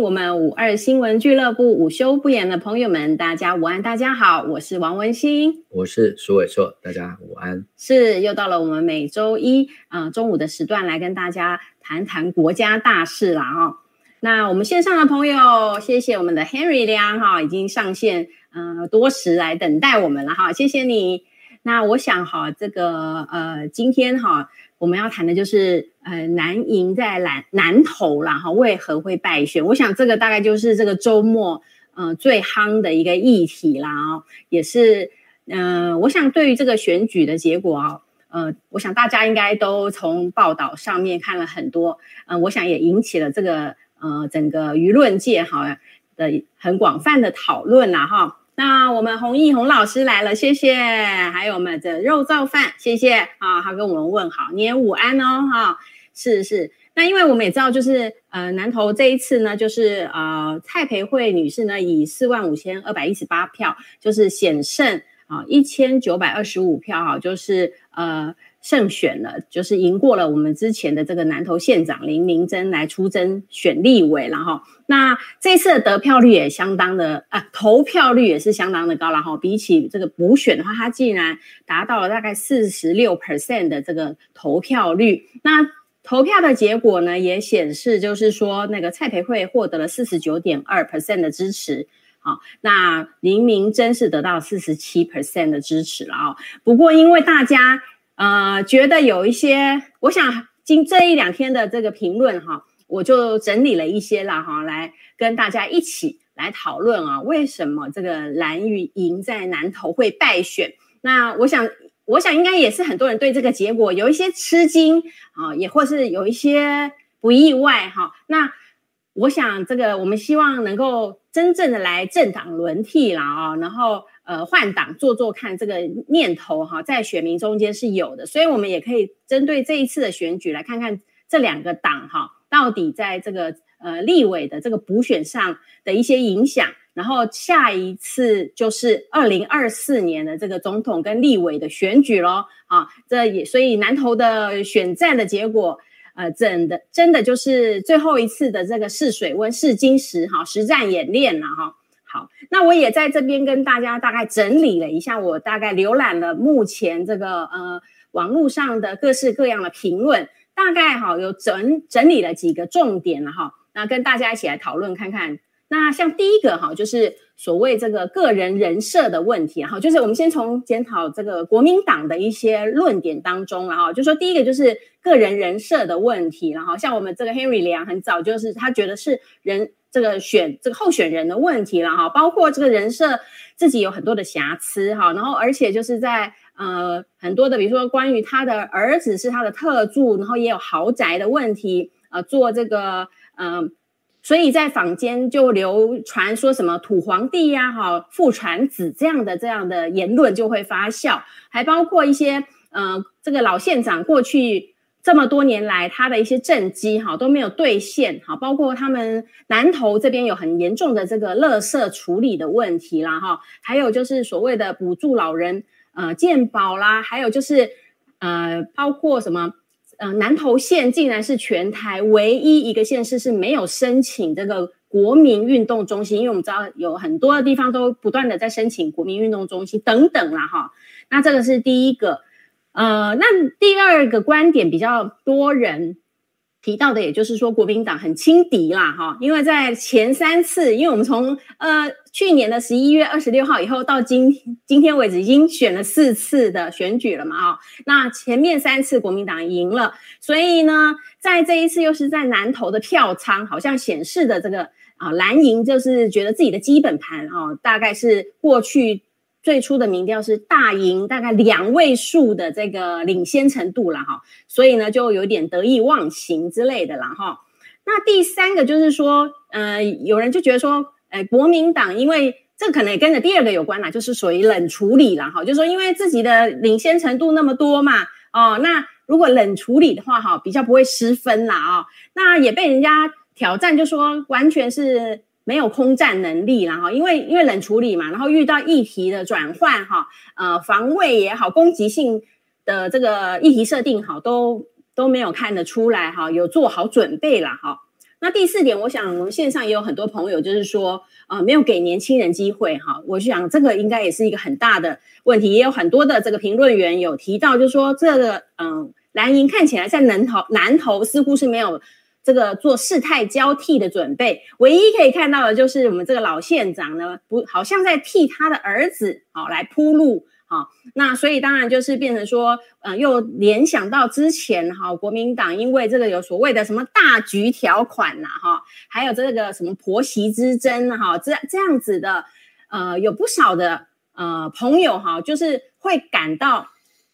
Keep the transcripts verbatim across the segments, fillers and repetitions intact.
我们五二新闻俱乐部午休不演的朋友们，大家午安，大家好，我是王文馨，我是苏伟硕，大家午安。是又到了我们每周一、呃、中午的时段，来跟大家谈谈国家大事啦、哦、那我们线上的朋友，谢谢我们的 Henry Liang、哦、已经上线、呃、多时来等待我们了、哦、谢谢你。那我想哈，这个呃，今天哈，我们要谈的就是呃，南营在南南投啦哈，为何会败选？我想这个大概就是这个周末呃最夯的一个议题啦哦，也是呃，我想对于这个选举的结果啊，呃，我想大家应该都从报道上面看了很多，呃，我想也引起了这个呃整个舆论界哈的很广泛的讨论啦哈。那我们洪毅洪老师来了，谢谢。还有我们的肉燥饭，谢谢啊，他跟我们问好，你也午安哦哈、啊。是是，那因为我们也知道，就是呃南投这一次呢，就是呃蔡培慧女士呢以四万五千二百一十八票，就是险胜啊一千九百二十五票哈、啊，就是呃胜选了，就是赢过了我们之前的这个南投县长林明珍来出征选立委了哈。那这次的得票率也相当的啊、呃，投票率也是相当的高了哈。比起这个补选的话，它竟然达到了大概 百分之四十六 的这个投票率。那投票的结果呢，也显示就是说，那个蔡培慧获得了 百分之四十九点二 的支持，好，那林明珍是得到 百分之四十七 的支持了啊、哦。不过因为大家呃觉得有一些，我想今这一两天的这个评论哈。我就整理了一些啦哈，来跟大家一起来讨论啊，为什么这个蓝营在南投会败选？那我想，我想应该也是很多人对这个结果有一些吃惊啊，也或是有一些不意外哈、啊。那我想这个我们希望能够真正的来政党轮替啦啊，然后呃换党做做看，这个念头哈、啊，在选民中间是有的，所以我们也可以针对这一次的选举来看看这两个党哈、啊。到底在这个呃立委的这个补选上的一些影响，然后下一次就是二零二四年的这个总统跟立委的选举咯啊，这也所以南投的选战的结果，呃，真的真的就是最后一次的这个试水温、试金石哈、啊，实战演练了哈、啊。好，那我也在这边跟大家大概整理了一下，我大概浏览了目前这个呃网络上的各式各样的评论。大概哈有整整理了几个重点了哈，那跟大家一起来讨论看看。那像第一个哈，就是所谓这个个人人设的问题哈，就是我们先从检讨这个国民党的一些论点当中了哈，就说第一个就是个人人设的问题，然后像我们这个 Henry 梁很早就是他觉得是人这个选这个候选人的问题了哈，包括这个人设自己有很多的瑕疵哈，然后而且就是在。呃，很多的，比如说关于他的儿子是他的特助，然后也有豪宅的问题，呃，做这个，嗯、呃，所以在坊间就流传说什么土皇帝呀、啊、哈父传子这样的这样的言论就会发酵，还包括一些，呃，这个老县长过去这么多年来他的一些政绩哈都没有兑现哈，包括他们南投这边有很严重的这个垃圾处理的问题啦哈，还有就是所谓的补助老人。呃，健保啦，还有就是，呃，包括什么，呃，南投县竟然是全台唯一一个县市是没有申请这个国民运动中心，因为我们知道有很多的地方都不断的在申请国民运动中心等等啦哈。那这个是第一个，呃，那第二个观点比较多人提到的，也就是说国民党很轻敌啦哈，因为在前三次，因为我们从呃。去年的十一月二十六号以后到今今天为止已经选了四次的选举了嘛、哦、那前面三次国民党赢了，所以呢在这一次又是在南投的票仓好像显示的这个、啊、蓝营就是觉得自己的基本盘、哦、大概是过去最初的民调是大赢大概两位数的这个领先程度啦、哦、所以呢就有点得意忘形之类的啦、哦、那第三个就是说呃，有人就觉得说呃，国民党因为这可能也跟着第二个有关啦，就是属于冷处理啦哈，就是说因为自己的领先程度那么多嘛，哦，那如果冷处理的话哈，比较不会失分啦啊、哦，那也被人家挑战，就说完全是没有空战能力啦哈，因为因为冷处理嘛，然后遇到议题的转换哈，呃，防卫也好，攻击性的这个议题设定好，都都没有看得出来哈，有做好准备啦哈。那第四点，我想我们线上也有很多朋友就是说呃，没有给年轻人机会哈，我想这个应该也是一个很大的问题，也有很多的这个评论员有提到，就是说这个嗯、呃，蓝营看起来在南投南投似乎是没有这个做世态交替的准备，唯一可以看到的就是我们这个老县长呢，不好像在替他的儿子好、哦、来铺路。好，那所以当然就是变成说呃，又联想到之前哈、哦，国民党因为这个有所谓的什么大局条款啦、啊、哈、哦，还有这个什么婆媳之争哈、哦，这这样子的呃，有不少的呃朋友哈、哦，就是会感到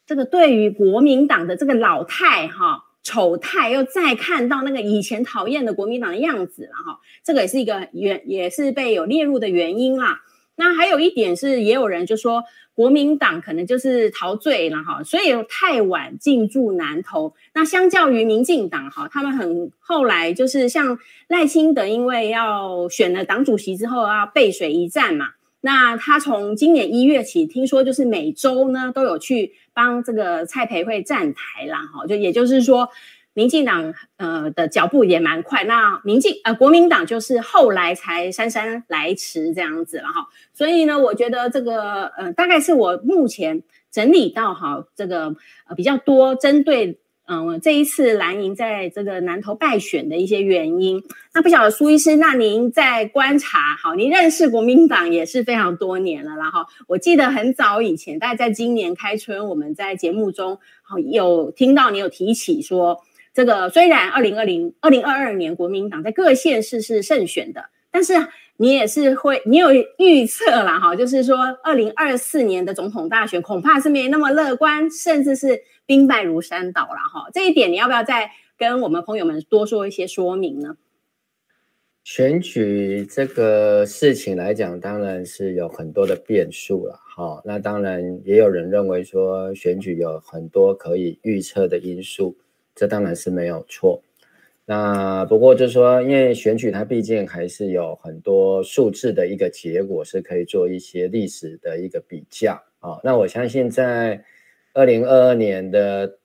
这个对于国民党的这个老态哈、哦、丑态，又再看到那个以前讨厌的国民党的样子啦哈、哦，这个也是一个原也是被有列入的原因啦。那还有一点是，也有人就说国民党可能就是陶醉了哈，所以太晚进驻南投。那相较于民进党哈，他们很后来就是像赖清德，因为要选了党主席之后要背水一战嘛，那他从今年一月起，听说就是每周呢都有去帮这个蔡培慧站台啦哈，就也就是说。民进党呃的脚步也蛮快，那民进呃国民党就是后来才姍姍来迟这样子了哈，所以呢，我觉得这个呃大概是我目前整理到哈这个呃比较多针对嗯、呃、这一次蓝营在这个南投败选的一些原因。那不晓得苏医师，那您在观察好，您认识国民党也是非常多年了啦哈，我记得很早以前，大概在今年开春，我们在节目中好有听到你有提起说。这个虽然二零二零 二零二二年国民党在各县市是胜选的，但是你也是会你有预测啦哈，就是说二零二四年的总统大选恐怕是没那么乐观，甚至是兵败如山倒啦哈，这一点你要不要再跟我们朋友们多说一些说明呢？选举这个事情来讲，当然是有很多的变数了哈，那当然也有人认为说选举有很多可以预测的因素，这当然是没有错，那不过就是说，因为选举它毕竟还是有很多数字的一个结果是可以做一些历史的一个比较啊、哦。那我相信在二零二二年的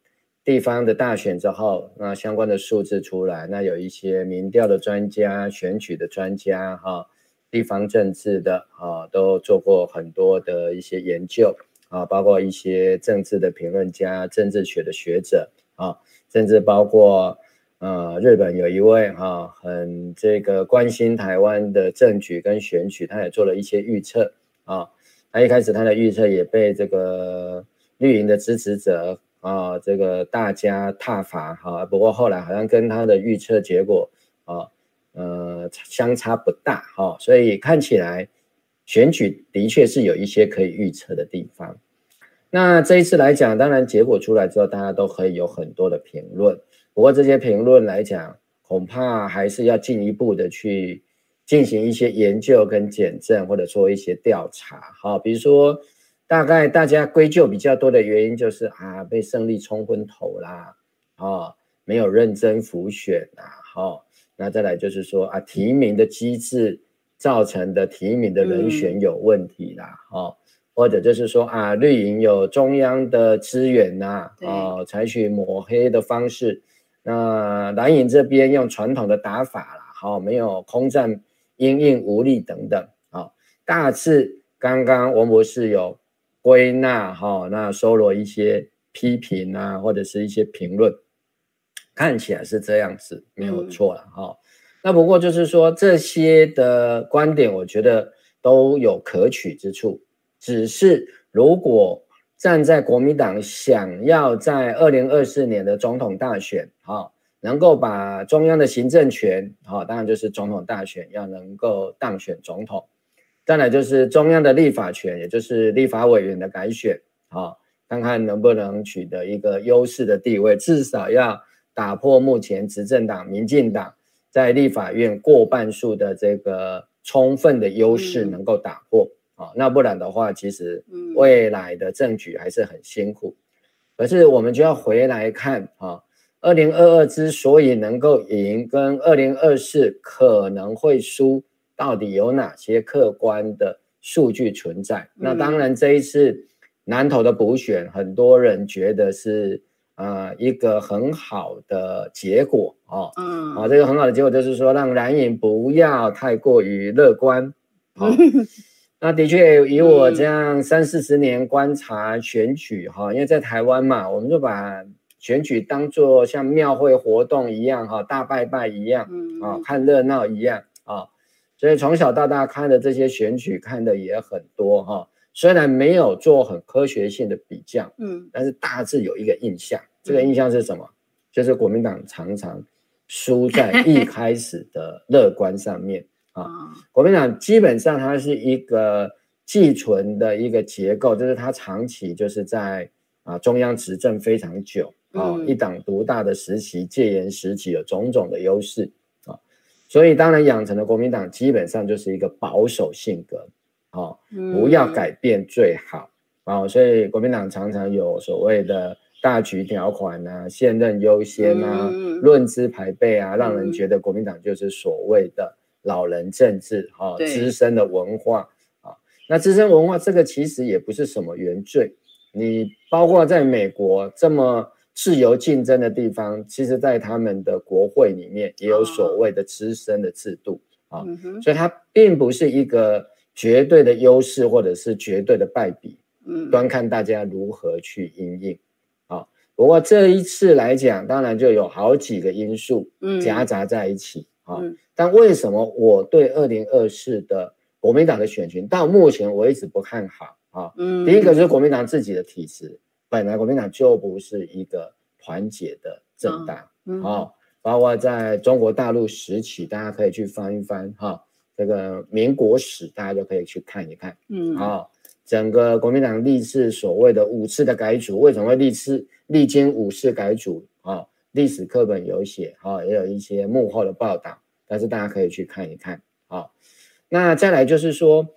地方的大选之后，那相关的数字出来，那有一些民调的专家、选举的专家哈、哦、地方政治的啊、哦，都做过很多的一些研究啊、哦，包括一些政治的评论家、政治学的学者啊。哦，甚至包括呃，日本有一位哈、啊、很这个关心台湾的政局跟选举，他也做了一些预测啊。他一开始他的预测也被这个绿营的支持者啊，这个大家挞伐哈、啊。不过后来好像跟他的预测结果啊，呃，相差不大哈、啊。所以看起来选举的确是有一些可以预测的地方。那这一次来讲，当然结果出来之后，大家都可以有很多的评论。不过这些评论来讲，恐怕还是要进一步的去进行一些研究跟检证，或者做一些调查。好，比如说，大概大家归咎比较多的原因就是啊，被胜利冲昏头啦，哦，没有认真辅选啦，哦，那再来就是说啊，提名的机制造成的提名的人选有问题啦，嗯、哦。或者就是说啊，绿营有中央的资源呐、啊，哦，采取抹黑的方式。那蓝营这边用传统的打法啦，好、哦，没有空战，因应无力等等。好、哦，大致刚刚王博士有归纳哈、哦，那收罗一些批评啊，或者是一些评论，看起来是这样子，没有错了哈、嗯哦。那不过就是说这些的观点，我觉得都有可取之处。只是如果站在国民党想要在二零二四年的总统大选、哦、能够把中央的行政权、哦、当然就是总统大选要能够当选总统，再来就是中央的立法权，也就是立法委员的改选、哦、看看能不能取得一个优势的地位，至少要打破目前执政党民进党在立法院过半数的这个充分的优势能够打破、嗯哦、那不然的话，其实未来的政局还是很辛苦。可是我们就要回来看啊，二零二二之所以能够赢，跟二零二四可能会输，到底有哪些客观的数据存在？嗯、那当然，这一次南投的补选，很多人觉得是呃一个很好的结果哦，嗯，好、啊，这个很好的结果就是说让蓝营不要太过于乐观，好、哦。那的确，以我这样三四十年观察选举哈、嗯，因为在台湾嘛，我们就把选举当作像庙会活动一样哈，大拜拜一样，嗯、啊，看热闹一样啊，所以从小到大看的这些选举看的也很多哈、啊，虽然没有做很科学性的比较，嗯，但是大致有一个印象，嗯、这个印象是什么？就是国民党常常输在一开始的乐观上面。啊、国民党基本上它是一个寄存的一个结构，就是它长期就是在、啊、中央执政非常久、啊嗯、一党独大的时期，戒严时期有种种的优势、啊、所以当然养成的国民党基本上就是一个保守性格、啊、不要改变最好、啊、所以国民党常常有所谓的大局条款啊，现任优先啊，嗯、论资排辈啊，让人觉得国民党就是所谓的老人政治、啊、资深的文化、啊、那资深文化这个其实也不是什么原罪，你包括在美国这么自由竞争的地方，其实在他们的国会里面也有所谓的资深的制度、啊嗯、所以它并不是一个绝对的优势或者是绝对的败笔、嗯、端看大家如何去因应、啊、不过这一次来讲当然就有好几个因素夹杂在一起、嗯啊、但为什么我对二零二四的国民党的选情到目前我一直不看好、啊嗯、第一个就是国民党自己的体制，本来国民党就不是一个团结的政党、哦嗯啊、包括在中国大陆时期大家可以去翻一翻、啊、这个民国史大家就可以去看一看、嗯啊、整个国民党历次所谓的五次的改组，为什么会历次历经五次改组、啊，历史课本有写、哦、也有一些幕后的报道，但是大家可以去看一看、哦、那再来就是说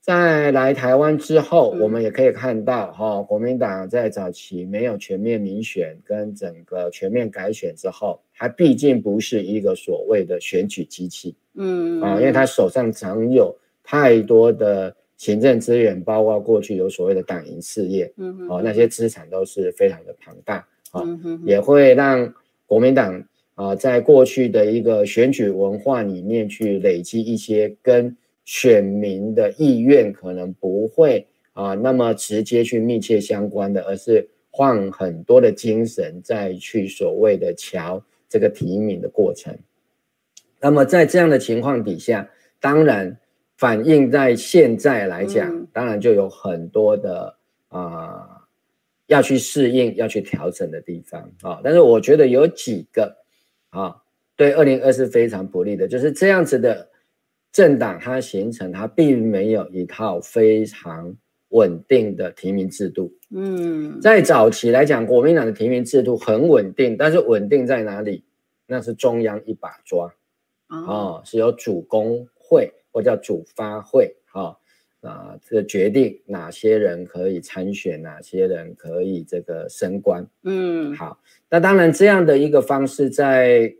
在来台湾之后、嗯、我们也可以看到、哦、国民党在早期没有全面民选跟整个全面改选之后，它毕竟不是一个所谓的选举机器，嗯、哦，因为它手上常有太多的行政资源，包括过去有所谓的党营事业、嗯哦、那些资产都是非常的庞大，哦、也会让国民党、呃、在过去的一个选举文化里面去累积一些跟选民的意愿可能不会、呃、那么直接去密切相关的，而是换很多的精神再去所谓的瞧这个提名的过程。那么在这样的情况底下，当然反映在现在来讲、嗯、当然就有很多的呃要去适应要去调整的地方、啊、但是我觉得有几个、啊、对二零二四非常不利的，就是这样子的政党它形成它并没有一套非常稳定的提名制度。嗯，在早期来讲国民党的提名制度很稳定，但是稳定在哪里？那是中央一把抓、哦啊、是由主工会或叫主发会、啊啊、这个决定哪些人可以参选，哪些人可以这个升官。嗯，好，那当然这样的一个方式在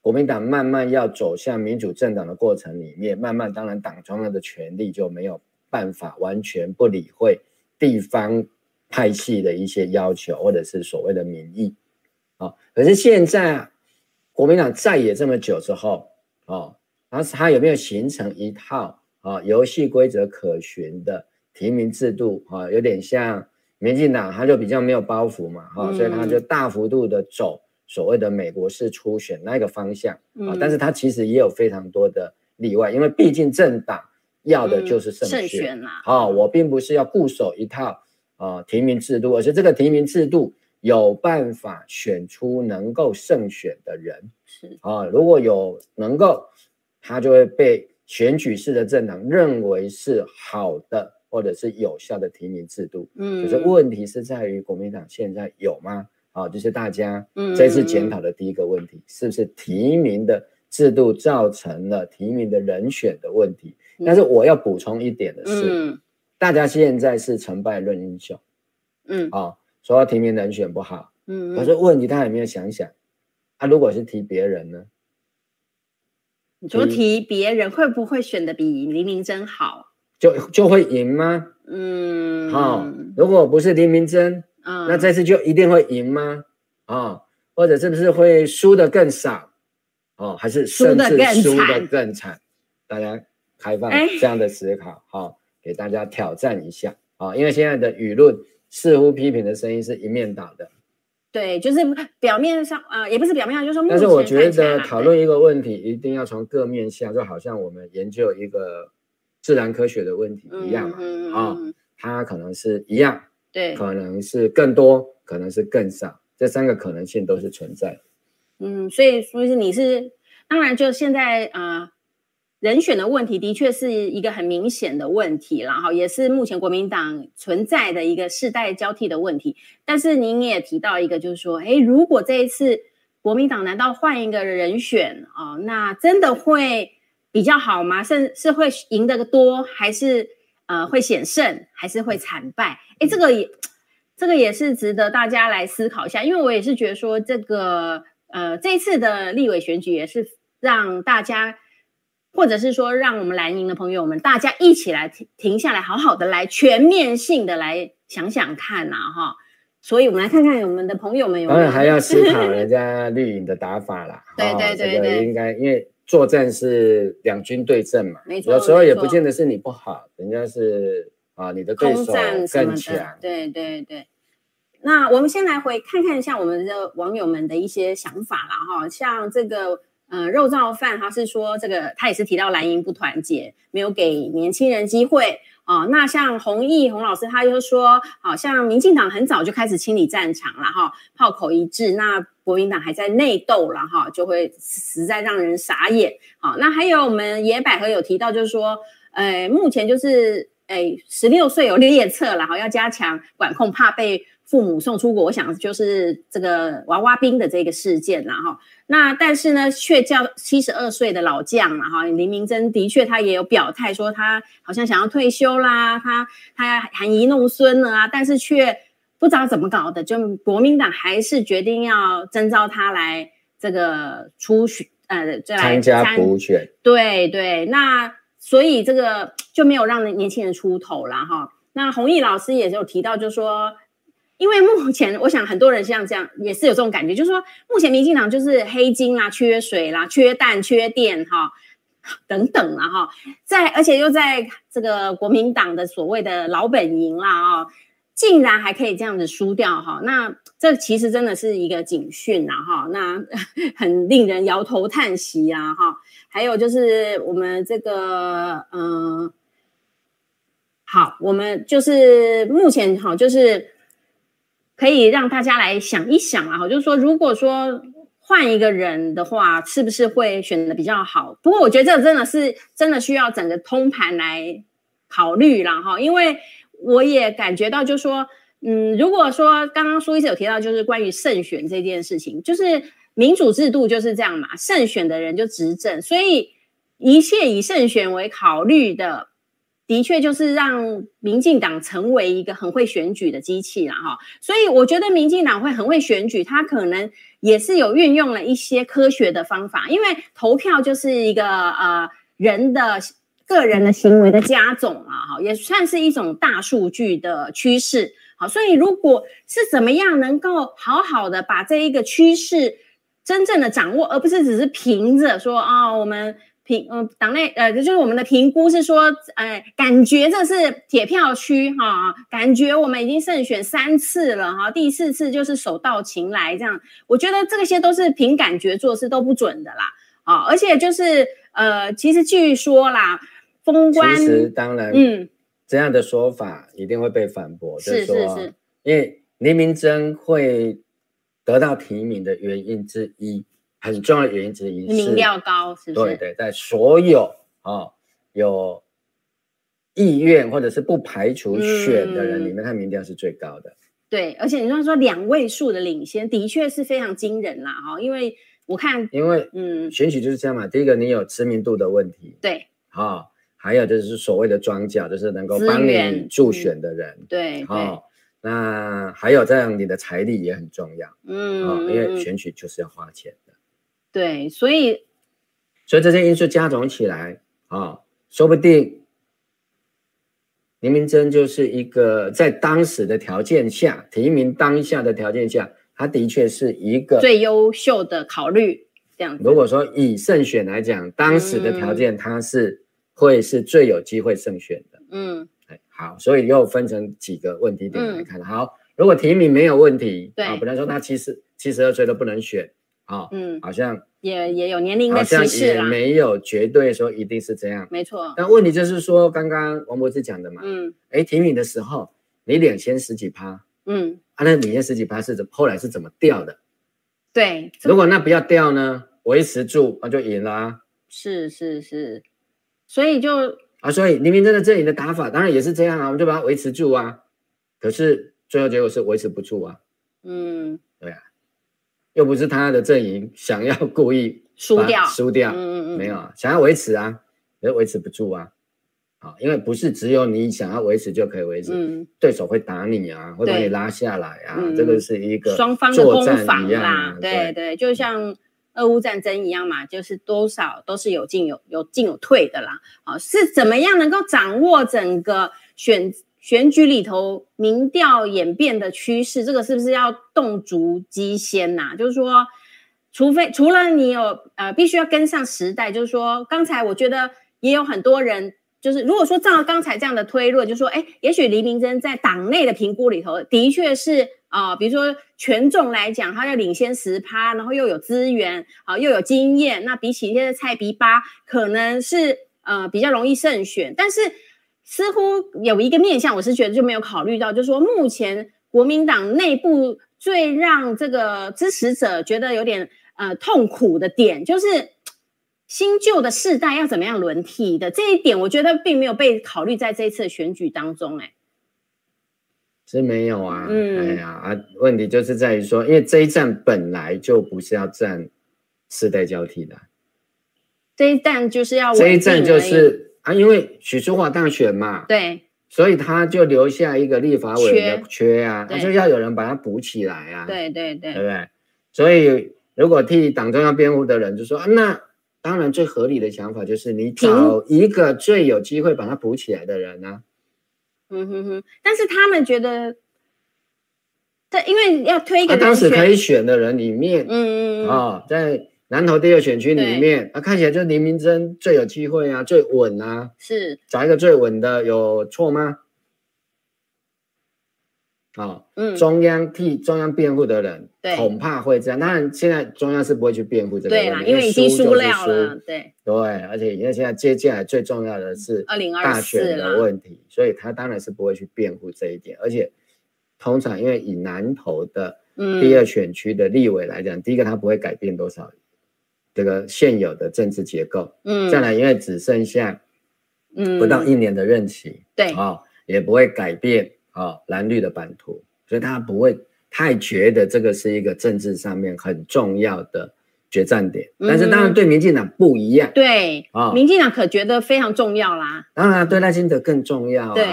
国民党慢慢要走向民主政党的过程里面，慢慢当然党中央的权力就没有办法完全不理会地方派系的一些要求或者是所谓的民意、啊、可是现在国民党在野这么久之后、啊、它有没有形成一套啊、游戏规则可循的提名制度、啊、有点像民进党他就比较没有包袱嘛、啊嗯、所以他就大幅度的走所谓的美国式初选那个方向、嗯啊、但是他其实也有非常多的例外，因为毕竟政党要的就是胜选、嗯胜选啊啊、我并不是要固守一套、啊、提名制度，而是这个提名制度有办法选出能够胜选的人是、啊、如果有能够他就会被选举式的政党认为是好的或者是有效的提名制度，嗯，可是问题是在于国民党现在有吗？啊，就是大家这次检讨的第一个问题，嗯、是不是提名的制度造成了提名的人选的问题？嗯、但是我要补充一点的是，嗯、大家现在是成败论英雄，嗯，啊，说提名人选不好，嗯，可是问题他有没有想想，啊，如果是提别人呢？你说提别人会不会选的比林明溱好 就, 就会赢吗？嗯、哦，如果不是林明溱、嗯、那这次就一定会赢吗？啊，或者是不是会输得更少？哦，还是甚至输得更惨？大家开放这样的思考，好、哦，给大家挑战一下啊、哦！因为现在的舆论似乎批评的声音是一面倒的。对，就是表面上，呃，也不是表面上，就是目前但是我觉得讨论一个问题，一定要从各面向，就好像我们研究一个自然科学的问题一样嘛，啊、嗯哦嗯，它可能是一样，对，可能是更多，可能是更少，这三个可能性都是存在的。嗯，所以说是你是，当然就现在啊。呃人选的问题的确是一个很明显的问题，然后也是目前国民党存在的一个世代交替的问题。但是您也提到一个，就是说，哎，如果这一次国民党难道换一个人选哦，那真的会比较好吗？是是会赢得多，还是呃会险胜，还是会惨败？哎，这个也这个也是值得大家来思考一下，因为我也是觉得说，这个呃这一次的立委选举也是让大家。或者是说让我们蓝营的朋友们大家一起来停下来好好的来全面性的来想想看啊哈，所以我们来看看我们的朋友们有没有，当然还要思考人家绿营的打法啦对对对对、哦这个、应该因为作战是两军对阵嘛，没错，有时候也不见得是你不好，人家是啊你的对手更强，对对对。那我们先来回看看一下我们的网友们的一些想法啦哈，像这个呃，肉燥饭他是说这个，他也是提到蓝营不团结，没有给年轻人机会哦。那像洪毅洪老师，他就说，好、哦、像民进党很早就开始清理战场了哈、哦，炮口一致，那国民党还在内斗了哈、哦，就会实在让人傻眼。好、哦，那还有我们野百合有提到，就是说，呃，目前就是，呃，十六岁有列册了哈，要加强管控，怕被。父母送出国，我想就是这个娃娃兵的这个事件啦哈。那但是呢，却叫七十二岁的老将啦哈，林明溱的确他也有表态说他好像想要退休啦，他他含饴弄孙了啊，但是却不知道怎么搞的，就国民党还是决定要征召他来这个出选，呃，就来参加补选。对对，那所以这个就没有让年轻人出头啦哈。那洪毅老师也有提到，就说。因为目前我想很多人像这样也是有这种感觉，就是说目前民进党就是黑金啦、缺水啦、缺蛋、缺电哈等等啦哈，在而且又在这个国民党的所谓的老本营啦啊、哦，竟然还可以这样子输掉哈，那这其实真的是一个警讯啦哈，那很令人摇头叹息啊哈。还有就是我们这个嗯、呃，好，我们就是目前好就是。可以让大家来想一想啊，就是说如果说换一个人的话是不是会选的比较好，不过我觉得这真的是真的需要整个通盘来考虑啦哈，因为我也感觉到就是说嗯，如果说刚刚苏医师有提到就是关于胜选这件事情，就是民主制度就是这样嘛，胜选的人就执政，所以一切以胜选为考虑的的确就是让民进党成为一个很会选举的机器啦哈，所以我觉得民进党会很会选举，他可能也是有运用了一些科学的方法，因为投票就是一个呃人的个人的行为的加总啦哈，也算是一种大数据的趋势，好，所以如果是怎么样能够好好的把这一个趋势真正的掌握，而不是只是凭着说啊、哦、我们。评嗯，党内呃，就是我们的评估是说，呃，感觉这是铁票区哈、哦，感觉我们已经胜选三次了哈、哦，第四次就是手到擒来这样。我觉得这些都是凭感觉做事都不准的啦啊、哦！而且就是呃，其实据说啦，封官其实当然嗯，这样的说法一定会被反驳，是是是，因为林明溱会得到提名的原因之一。很重要的原因之一是民调高，是不是？对对，在所有啊、哦、有意愿或者是不排除选的人里面，他、嗯、民调是最高的。对，而且你说说两位数的领先，的确是非常惊人啦哈、哦。因为我看，因为嗯，选举就是这样嘛。第一个，你有知名度的问题，对，啊、哦，还有就是所谓的庄脚，就是能够帮你助选的人，嗯、对，啊、哦，那还有这样你的财力也很重要，嗯，啊、哦，因为选举就是要花钱的。对，所以，所以这些因素加总起来啊、哦，说不定林明溱就是一个在当时的条件下提名当下的条件下，它的确是一个最优秀的考虑。这样子如果说以胜选来讲，当时的条件它是会是最有机会胜选的。嗯，好，所以又分成几个问题点来看。嗯、好，如果提名没有问题，对，啊、本来说他七十、七十二岁都不能选啊，嗯，好像也也有年龄的歧视啦，好像也没有绝对说一定是这样，没错。但问题就是说，刚刚王博士讲的嘛，嗯，哎，提名的时候你领先十几趴，嗯，啊，那领先十几趴是后来是怎么掉的？对，如果那不要掉呢，维持住那、啊、就赢了、啊。是是是，所以就。啊，所以林明真的这里的打法当然也是这样啊，我们就把它维持住啊。可是最后结果是维持不住啊。嗯，对啊，又不是他的阵营想要故意输掉，输掉，嗯嗯嗯，没有啊，想要维持啊，可是维持不住啊。啊，因为不是只有你想要维持就可以维持，嗯、对手会打你啊，会把你拉下来啊，嗯、这个是一个双方的攻防啦，对 对, 对，就像。俄乌战争一样嘛，就是多少都是有进有有进有退的啦。啊，是怎么样能够掌握整个选选举里头民调演变的趋势？这个是不是要动足机先呐、啊？就是说，除非除了你有呃，必须要跟上时代。就是说，刚才我觉得也有很多人，就是如果说照刚才这样的推论，就是说，哎，也许黎明真在党内的评估里头，的确是。呃、比如说权重来讲，他要领先 百分之十， 然后又有资源、呃、又有经验，那比起现在蔡必巴可能是、呃、比较容易胜选。但是似乎有一个面向我是觉得就没有考虑到，就是说目前国民党内部最让这个支持者觉得有点、呃、痛苦的点，就是新旧的世代要怎么样轮替的这一点，我觉得并没有被考虑在这一次的选举当中、欸是没有啊，嗯，哎呀啊，问题就是在于说，因为这一战本来就不是要战世代交替的，这一战就是要这一战就是啊，因为许淑华当选嘛，对，所以他就留下一个立法委员的缺啊，缺他就要有人把它补起来啊，对对对，对不对？所以如果替党中央辩护的人就说啊，那当然最合理的想法就是你找一个最有机会把它补起来的人啊。嗯哼哼，但是他们觉得，对，因为要推一个人、啊、当时可以选的人里面，嗯嗯嗯，哦，在南投第二选区里面，啊，看起来就林明溱最有机会啊，最稳啊，是找一个最稳的，有错吗？哦，嗯，中央替中央辩护的人，对，恐怕会这样。当然，现在中央是不会去辩护这个问题，对啦，因为已经输了了，对对，而且因为现在接下来最重要的是大选的问题，所以他当然是不会去辩护这一点。而且，通常因为以南投的第二选区的立委来讲，嗯、第一个他不会改变多少这个现有的政治结构，嗯，再来因为只剩下不到一年的任期，嗯、对，哦，也不会改变。哦，蓝绿的版图，所以他不会太觉得这个是一个政治上面很重要的决战点。嗯、但是当然对民进党不一样，对，哦、民进党可觉得非常重要啦。当然对赖清德更重要、啊，对，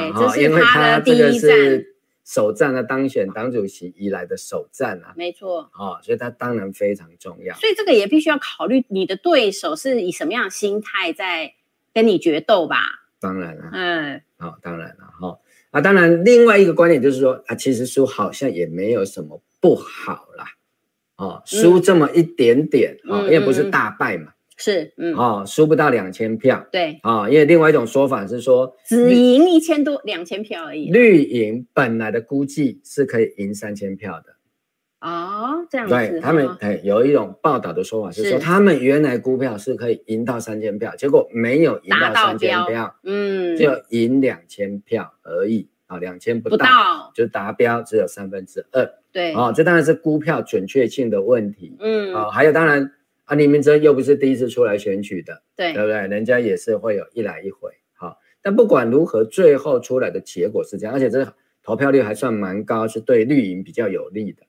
这是他的第一站，因为他这个是首战的当选党主席以来的首战啊，没错，哦，所以他当然非常重要。所以这个也必须要考虑你的对手是以什么样的心态在跟你决斗吧。当然啊，嗯，好、哦，当然了、啊，哈、哦。啊，当然，另外一个观点就是说啊，其实输好像也没有什么不好啦，哦，输这么一点点、嗯、哦，因为不是大败嘛，是，嗯，哦，输不到两千票，对，哦，因为另外一种说法是说，只赢一千多两千票而已，绿营本来的估计是可以赢三千票的，哦，这样子，对他们、哦哎，有一种报道的说法是说，是他们原来估票是可以赢到三千票，结果没有赢到三千票，嗯，就赢两千票而已啊，两千不到，不到就达标只有三分之二，对，哦，这当然是估票准确性的问题，嗯，哦，还有当然啊，林明溱又不是第一次出来选举的，对，对不对？人家也是会有一来一回，好、哦，但不管如何，最后出来的结果是这样，而且这投票率还算蛮高，是对绿营比较有利的。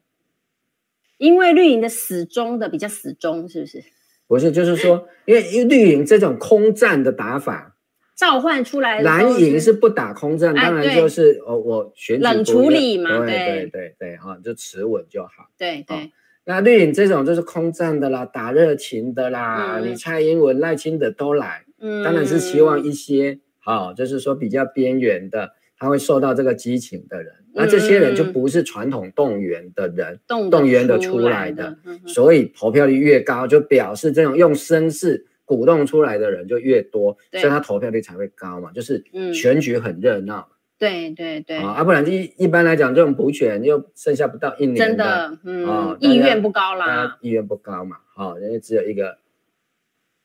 因为绿营的死忠的比较死忠，是不是？不是，就是说，因为绿营这种空战的打法召唤出来的，蓝营是不打空战，哎、当然就是哦，我选举冷处理嘛，对对对对，哈、哦，就持稳就好。对对、哦，那绿营这种就是空战的啦，打热情的啦，嗯、你蔡英文、赖清德都来，嗯、当然是希望一些好、哦，就是说比较边缘的。他会受到这个激情的人，那这些人就不是传统动员的人，嗯、动员的出来的，嗯、所以投票率越高，就表示这种用声势鼓动出来的人就越多，所以他投票率才会高嘛，就是选举很热闹。嗯，对对对，啊，不然一一般来讲，这种补选又剩下不到一年的，真的，嗯，哦、意愿不高啦，意愿不高嘛，哦，因为只有一个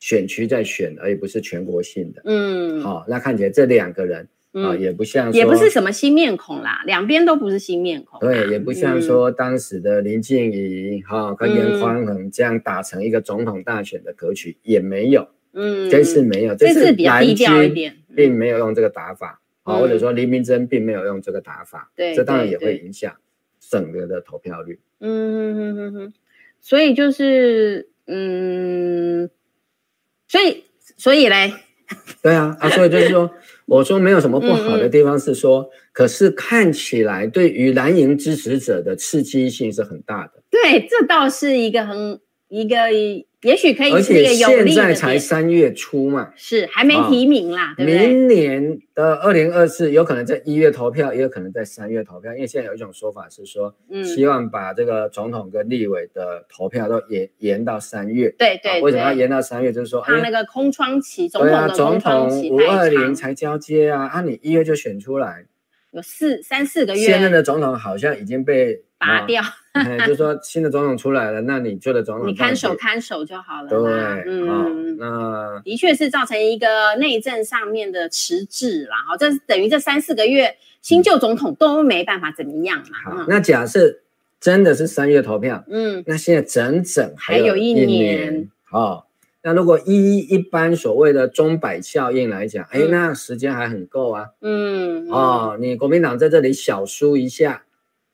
选区在选，而也不是全国性的，嗯，好、哦，那看起来这两个人。啊、嗯，也不像说，也不是什么新面孔啦，两边都不是新面孔。对，也不像说当时的林静怡哈、嗯哦、跟严宽恒这样打成一个总统大选的格局，也没有。嗯，这次没有，这次比较低调一点，并没有用这个打法啊、嗯哦，或者说林明珍并没有用这个打法。对、嗯，这当然也会影响整个的投票率。嗯嗯嗯，所以就是嗯，所以所以嘞。对啊，啊，所以就是说，我说没有什么不好的地方是说，嗯嗯可是看起来对于蓝营支持者的刺激性是很大的。对，这倒是一个很一个，也许可以是一个有利的。而且现在才三月初嘛，是还没提名啦，哦、对不对？明年的二零二四有可能在一月投票，也有可能在三月投票，因为现在有一种说法是说，嗯、希望把这个总统跟立委的投票都延延到三月。对 对, 对、啊，为什么要延到三月？就是说他那个空窗期，总统的空窗期太长。对啊，总统五二零才交接啊，啊你一月就选出来，有四三四个月。现任的总统好像已经被。拔掉、哦，就是说新的总统出来了，那你旧的总统你看守看守就好了。对，嗯，哦、那的确是造成一个内政上面的迟滞啦。好，这等于这三四个月新旧总统都没办法怎么样嘛。好，嗯、那假设真的是三月投票，嗯，那现在整整还有一年。一年哦，那如果一一般所谓的钟摆效应来讲，哎、嗯，那时间还很够啊。嗯，哦，你国民党在这里小输一下。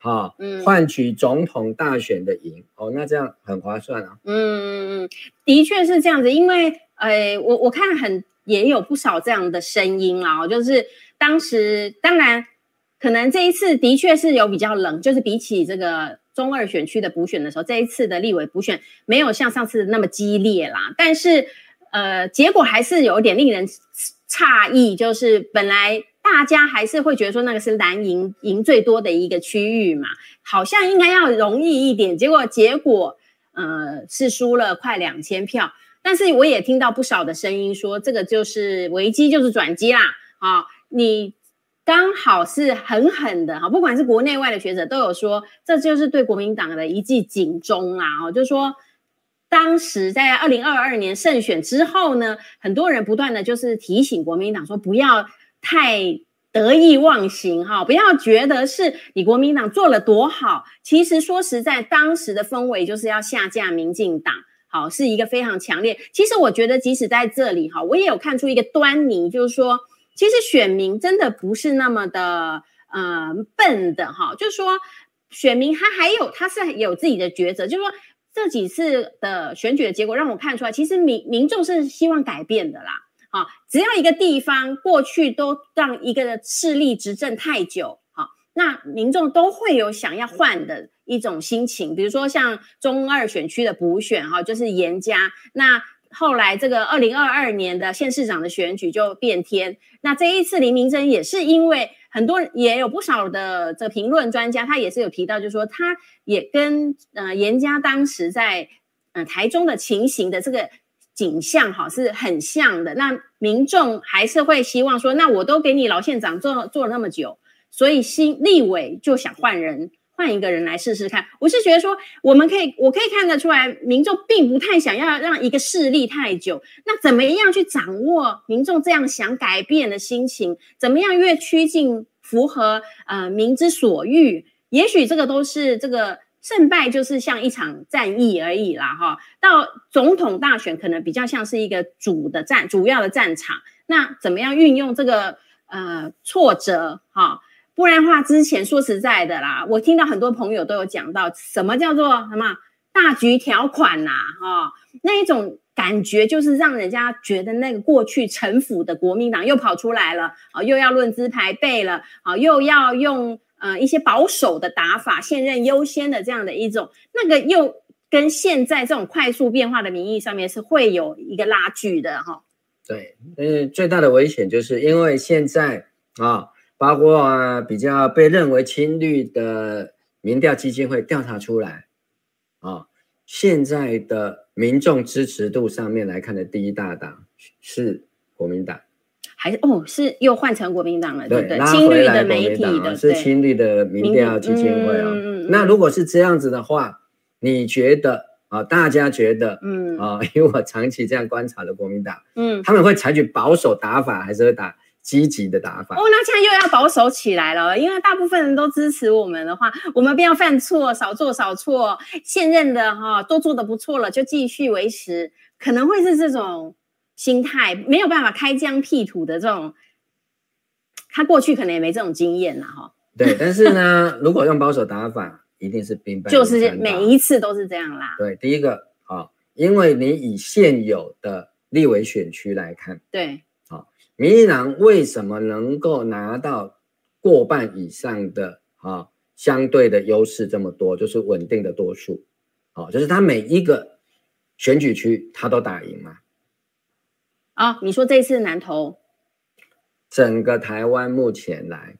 哦嗯、换取总统大选的赢哦，那这样很划算啊。嗯，的确是这样子，因为、呃、我, 我看很也有不少这样的声音啦，就是当时当然可能这一次的确是有比较冷，就是比起这个中二选区的补选的时候，这一次的立委补选没有像上次那么激烈啦，但是呃，结果还是有点令人诧异，就是本来大家还是会觉得说那个是蓝营赢最多的一个区域嘛，好像应该要容易一点，结果结果呃是输了快两千票，但是我也听到不少的声音说这个就是危机就是转机啦，啊，你刚好是狠狠的，不管是国内外的学者都有说这就是对国民党的一记警钟啦，啊，就是说当时在二零二二年胜选之后呢，很多人不断的就是提醒国民党说不要太得意忘形哈，不要觉得是你国民党做了多好，其实说实在当时的氛围就是要下架民进党，好，是一个非常强烈，其实我觉得即使在这里哈，我也有看出一个端倪，就是说其实选民真的不是那么的呃笨的哈，就是说选民他还有他是有自己的抉择，就是说这几次的选举的结果让我看出来其实民民众是希望改变的啦，好，只要一个地方过去都让一个势力执政太久，好，那民众都会有想要换的一种心情，比如说像中二选区的补选就是严家，那后来这个二零二二年的县市长的选举就变天，那这一次林明珍也是因为很多也有不少的这评论专家他也是有提到，就是说他也跟呃严家当时在呃台中的情形的这个景象哈是很像的，那民众还是会希望说，那我都给你老县长做做了那么久，所以新立委就想换人，换一个人来试试看。我是觉得说，我们可以，我可以看得出来，民众并不太想要让一个势力太久。那怎么样去掌握民众这样想改变的心情？怎么样越趋近符合呃民之所欲？也许这个都是这个。胜败就是像一场战役而已啦，哈，到总统大选可能比较像是一个主的战，主要的战场。那怎么样运用这个呃挫折哈？不然的话，之前说实在的啦，我听到很多朋友都有讲到，什么叫做什么大局条款呐，啊，哈，那一种感觉就是让人家觉得那个过去城府的国民党又跑出来了，啊，又要论资排辈了，啊，又要用。呃，一些保守的打法，现任优先的这样的一种，那个又跟现在这种快速变化的民意上面是会有一个拉锯的哈。对，嗯，最大的危险就是因为现在啊，哦，包括、啊、比较被认为亲绿的民调基金会调查出来啊、哦，现在的民众支持度上面来看的第一大党是国民党。 还是哦，是又换成国民党了，对不对？亲绿的媒体的是亲绿的民调基金会哦。那如果是这样子的话，你觉得啊？大家觉得，嗯啊，因为我长期这样观察的国民党，嗯，他们会采取保守打法，还是会打积极的打法？哦，那现在又要保守起来了，因为大部分人都支持我们的话，我们不要犯错，少做少错，现任的哈都做得不错了，就继续维持，可能会是这种 心态没有办法开疆辟土的这种，他过去可能也没这种经验啦，哈。对，但是呢，如果用保守打法，一定是兵败如山倒，就是每一次都是这样啦。对，第一个啊、哦，因为你以现有的立委选区来看，对，好、哦，民进党为什么能够拿到过半以上的啊、哦、相对的优势这么多，就是稳定的多数，好、哦，就是他每一个选举区他都打赢嘛。 啊、哦，你说这次南投，整个台湾目前来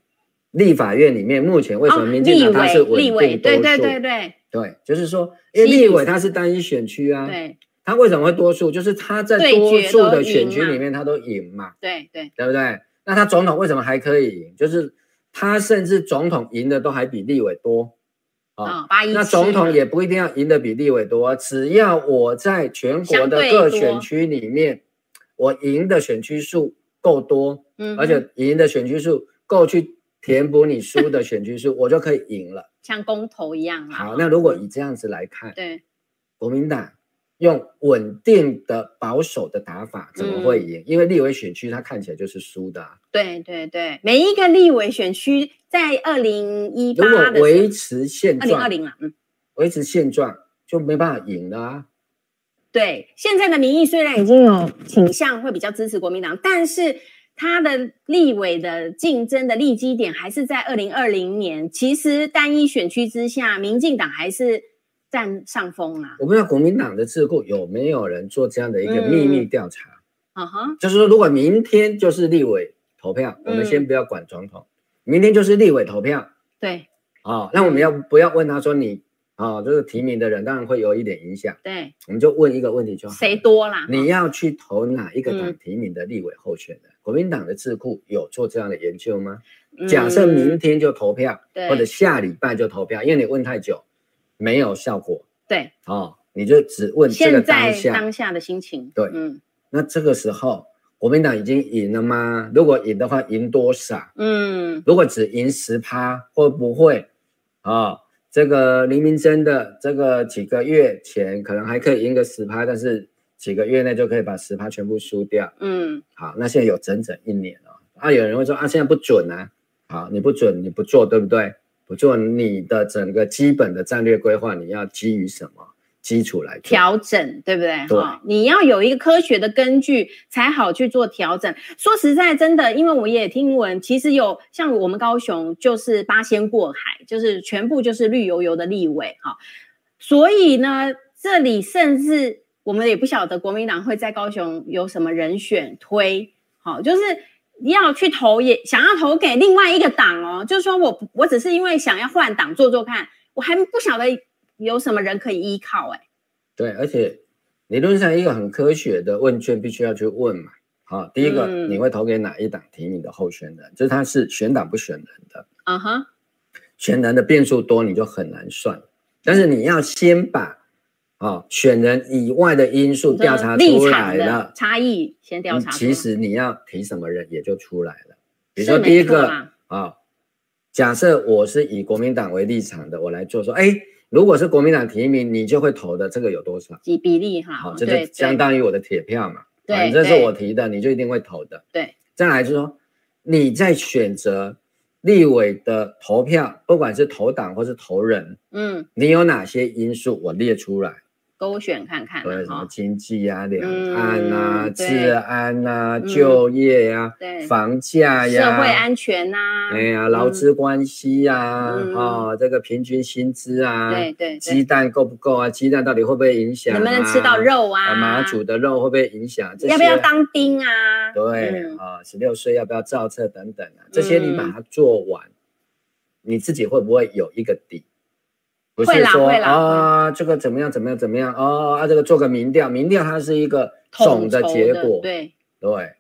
立法院里面，目前为什么民进党它是稳定多数？对对对对对，就是说，因为立委它是单一选区啊，对，它为什么会多数？就是它在多数的选区里面它都赢嘛，对对，对不对？那它总统为什么还可以赢？就是它甚至总统赢的都还比立委多。 啊，那总统也不一定要赢的比立委多，只要我在全国的各选区里面。 我赢的选区数够多，嗯、而且赢的选区数够去填补你输的选区数，我就可以赢了，像公投一样、啊。好，那如果以这样子来看，对，国民党用稳定的保守的打法怎么会赢？嗯、因为立委选区它看起来就是输的、啊。对对对，每一个立委选区在二零一八，如果维持现状，二零二零了，嗯，维持现状就没办法赢了啊。 对，现在的民意虽然已经有倾向会比较支持国民党，但是他的立委的竞争的立基点还是在二零二零年。其实单一选区之下，民进党还是占上风啊。我不知道国民党的智库有没有人做这样的一个秘密调查？嗯哼，就是说，如果明天就是立委投票，嗯、我们先不要管总统，明天就是立委投票。对，哦，那我们要不要问他说你？ 哦，就是提名的人当然会有一点影响。对，我们就问一个问题就好，谁多啦？你要去投哪一个党提名的立委候选人？嗯、国民党的智库有做这样的研究吗？嗯、假设明天就投票，或者下礼拜就投票，因为你问太久没有效果。对，哦，你就只问这个当下当下的心情。对，嗯，那这个时候国民党已经赢了吗？如果赢的话，赢多少？嗯，如果只赢百分之十，会不会？哦。 这个林明溱的这个几个月前可能还可以赢个 百分之十， 但是几个月内就可以把 百分之十 全部输掉。嗯，好，那现在有整整一年哦。啊，有人会说啊，现在不准啊，好，你不准，你不做，对不对？不做，你的整个基本的战略规划，你要基于什么基础来调整，对不对？对、哦，你要有一个科学的根据才好去做调整。说实在，真的，因为我也听闻，其实有像我们高雄就是八仙过海，就是全部就是绿油油的立委哈、哦，所以呢，这里甚至我们也不晓得国民党会在高雄有什么人选推，好、哦，就是。 要去投也想要投给另外一个党哦，就是说我我只是因为想要换党做做看，我还不晓得有什么人可以依靠哎、欸。对，而且理论上一个很科学的问卷必须要去问嘛。好、哦，第一个、嗯、你会投给哪一党提名的候选人？就是他是选党不选人的。啊哈、uh-huh， 选人的变数多，你就很难算。但是你要先把啊、哦、选人以外的因素调查出来了，差异。 先调查嗯、其实你要提什么人也就出来了。比如说第一个啊、哦，假设我是以国民党为立场的，我来做说，哎，如果是国民党提名，你就会投的这个有多少？几比例哈？好、哦，这就相当于我的铁票嘛。对，啊、你这是我提的，你就一定会投的。对。再来就是说，你在选择立委的投票，不管是投党或是投人，嗯，你有哪些因素我列出来？勾选看看，对，什么经济啊、两岸啊、治安啊、就业啊、房价呀、社会安全啊，哎呀，劳资关系啊，哦，这个平均薪资啊，对对，鸡蛋够不够啊？鸡蛋到底会不会影响？能不能吃到肉啊？马祖的肉会不会影响？要不要当兵啊？对啊，十六岁要不要造册等等啊？这些你把它做完，你自己会不会有一个底？不是说啊，这个怎么样怎么样怎么样哦，啊，这个做个民调，民调它是一个总的结果，对对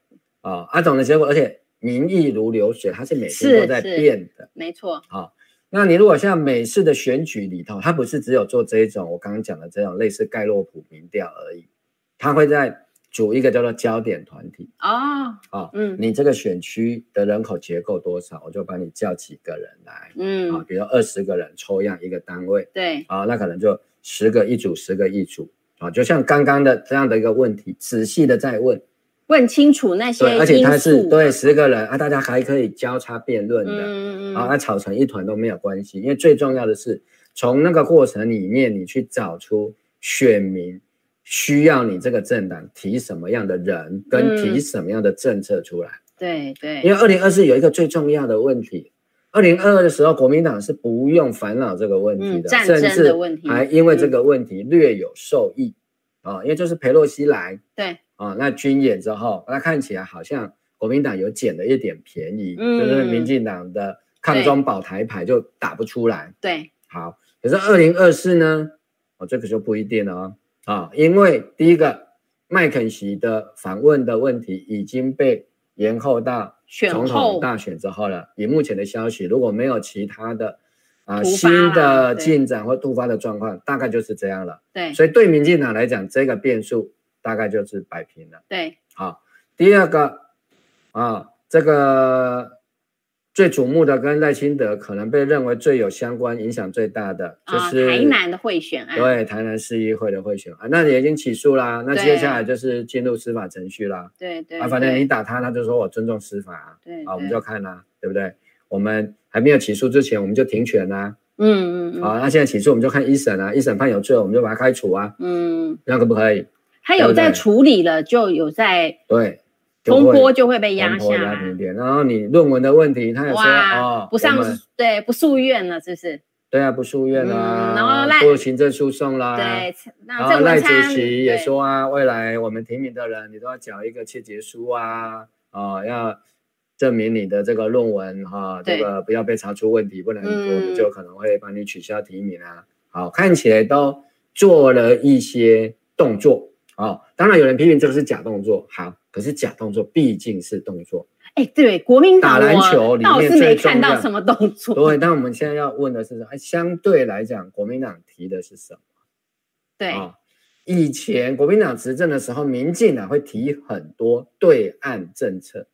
啊，啊总的结果，而且民意如流水，它是每天都在变的，没错。好，那你如果像美式的选举里头，它不是只有做这一种我刚刚讲的这种类似盖洛普民调而已，它会在组一个叫做焦点团体哦，啊，嗯，你这个选区的人口结构多少，我就把你叫几个人来，嗯，啊，比如二十个人抽样一个单位，对，啊，那可能就十个一组，十个一组，啊，就像刚刚的这样的一个问题，仔细的再问，问清楚那些因素，对，而且他是对十个人啊，大家还可以交叉辩论的，嗯嗯，啊，吵成一团都没有关系，因为最重要的是从那个过程里面，你去找出选民。需要你这个政党提什么样的人跟提什么样的政策出来、嗯、对对，因为二零二四有一个最重要的问题，二零二二的时候国民党是不用烦恼这个问题的、嗯、战争的问题，甚至还因为这个问题略有受益、嗯、啊，因为就是裴洛西来，对啊，那军演之后那看起来好像国民党有捡了一点便宜、嗯、就是民进党的抗中保台牌就打不出来，对，好，可是二零二四呢、哦、这个就不一定了哦啊，因为第一个麦肯锡的访问的问题已经被延后到总统大选之后了，以目前的消息，如果没有其他的啊、呃、新的进展或突发的状况，大概就是这样了，对，所以对民进党来讲，这个变数大概就是摆平了，对，好、啊、第二个啊，这个最瞩目的跟赖清德可能被认为最有相关影响最大的就是、哦、台南的贿选案，对，台南市议会的贿选案、啊、那你已经起诉啦，那接下来就是进入司法程序啦，对对、啊、反正你打他，他就说我尊重司法啊，对对啊，我们就看啦，对不对，我们还没有起诉之前我们就停权啦，嗯嗯嗯，啊，那现在起诉我们就看一审啊，一审判有罪我们就把他开除啊，嗯，那可不可以，他有在处理了，就有在，对，风波就会被压下来，然后你论文的问题，他也说哦，不上对不诉愿了，是不是？对啊，不诉愿啦，然后不行政诉讼啦，对，然后赖主席也说啊，未来我们提名的人，你都要缴一个切结书啊，哦，要证明你的这个论文哈，这个不要被查出问题，不然我们就可能会帮你取消提名啊。好，看起来都做了一些动作哦，当然有人批评这个是假动作，好。可是假动作毕竟是动作，哎、欸，对，国民党打篮球里面最重要，倒是没看到什么动作。对，但我们现在要问的是什么？相对来讲，国民党提的是什么？对、哦、以前国民党执政的时候，民进党会提很多对岸政策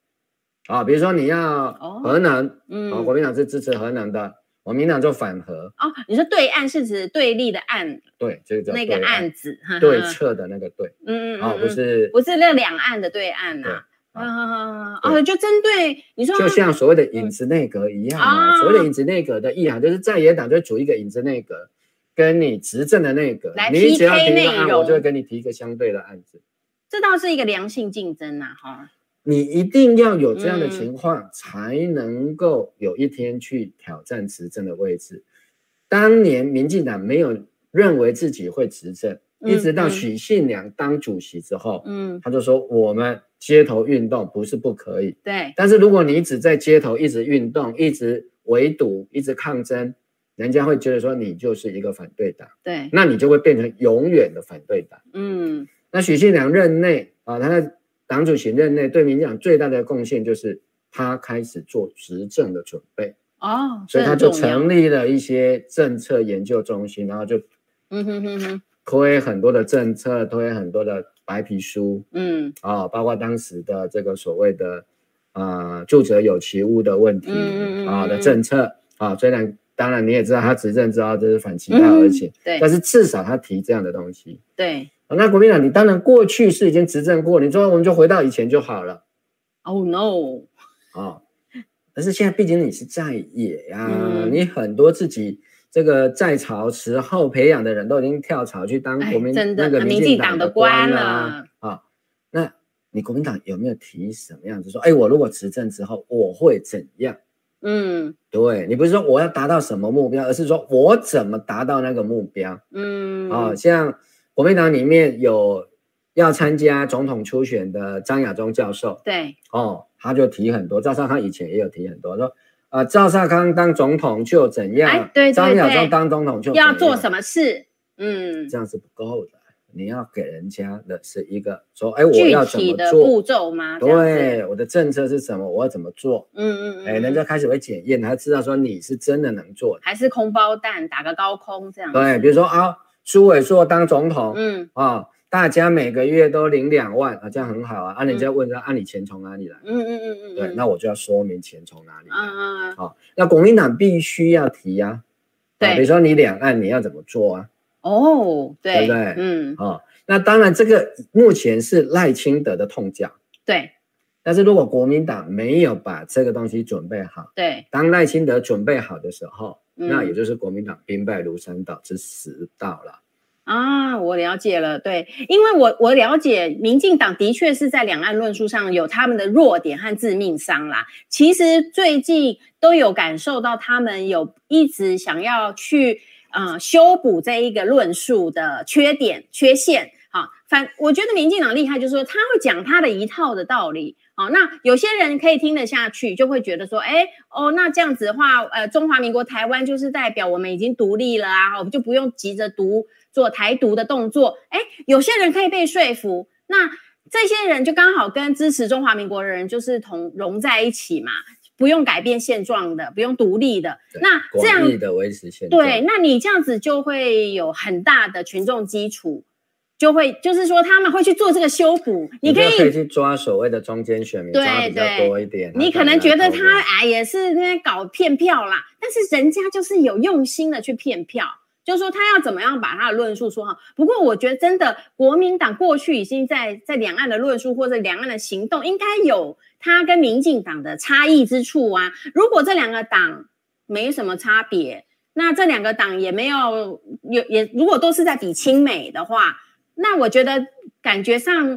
啊、哦，比如说你要核能，哦嗯哦、国民党是支持核能的，国民党就反核。哦，你说对岸是指对立的岸？对，这个叫那个案子，对侧的那个对，嗯嗯，哦，不是不是那两岸的对岸啊，啊哦，就针对你说，就像所谓的影子内阁一样啊，所谓的影子内阁的意涵就是在野党就组一个影子内阁，跟你执政的内阁，你只要提一个案，我就会跟你提一个相对的案子，这倒是一个良性竞争啊，哈，你一定要有这样的情况，才能够有一天去挑战执政的位置。当年民进党没有。认为自己会执政，一直到许信良当主席之后，嗯，他就说我们街头运动不是不可以，对，但是如果你只在街头一直运动，一直围堵，一直抗争，人家会觉得说你就是一个反对党，对，那你就会变成永远的反对党，嗯，那许信良任内啊，他在党主席任内对民进党最大的贡献就是他开始做执政的准备，哦，所以他就成立了一些政策研究中心，然后就。嗯哼哼哼，推很多的政策，推很多的白皮书，嗯，哦，包括当时的这个所谓的呃住者有其屋的问题，嗯嗯嗯啊、哦、的政策啊、哦，虽然当然你也知道他执政之后这是反其道而行、嗯，对，但是至少他提这样的东西，对。哦、那国民党你当然过去是已经执政过，你说我们就回到以前就好了。Oh no！ 啊、哦，但是现在毕竟你是在野呀、啊，嗯、你很多自己。这个在朝时候培养的人都已经跳槽去当国民、哎、那个民进党的官了啊、哦。那你国民党有没有提什么样子说，哎，我如果执政之后我会怎样？嗯，对，你不是说我要达到什么目标，而是说我怎么达到那个目标。嗯，啊、哦，像国民党里面有要参加总统初选的张亚中教授，对，哦，他就提很多，赵少康以前也有提很多，说。呃，赵少康当总统就怎样？哎、对对对，张亚中当总统就怎样，要做什么事？嗯，这样是不够的。你要给人家的是一个说，哎，我要怎么做？具体的步骤吗？对，我的政策是什么？我要怎么做？嗯嗯嗯。哎，人家开始会检验，他知道说你是真的能做的，还是空包蛋打个高空这样？对，比如说啊，苏伟硕当总统，嗯啊、哦，大家每个月都领两万啊，这样很好啊。啊，人家问他，嗯、啊，你钱从哪里来？嗯嗯嗯。对，那我就要说明钱从哪里来。嗯嗯。好、哦，那国民党必须要提啊。对。啊、比如说你两岸你要怎么做啊？哦，对。对不对？嗯。哦，那当然这个目前是赖清德的痛脚。对。但是如果国民党没有把这个东西准备好，对，当赖清德准备好的时候，嗯、那也就是国民党兵败如山倒之时到了。啊，我了解了，对，因为我我了解民进党的确是在两岸论述上有他们的弱点和致命伤啦。其实最近都有感受到他们有一直想要去呃修补这一个论述的缺点缺陷。好，反我觉得民进党厉害就是说他会讲他的一套的道理。好，那有些人可以听得下去，就会觉得说，哎，哦，那这样子的话，呃，中华民国台湾就是代表我们已经独立了啊，我们就不用急着独做台独的动作。哎，有些人可以被说服，那这些人就刚好跟支持中华民国的人就是同融在一起嘛，不用改变现状的，不用独立的，那这样广义的维持现状。对，那你这样子就会有很大的群众基础。就会就是说他们会去做这个修补，你可以你可以去抓所谓的中间选民，抓比较多一点。你可能觉得他哎也是那搞骗票啦，但是人家就是有用心的去骗票，就是说他要怎么样把他的论述说好。不过我觉得真的国民党过去已经在在两岸的论述或者两岸的行动应该有他跟民进党的差异之处啊。如果这两个党没什么差别，那这两个党也没有有也如果都是在比亲美的话。那我觉得感觉上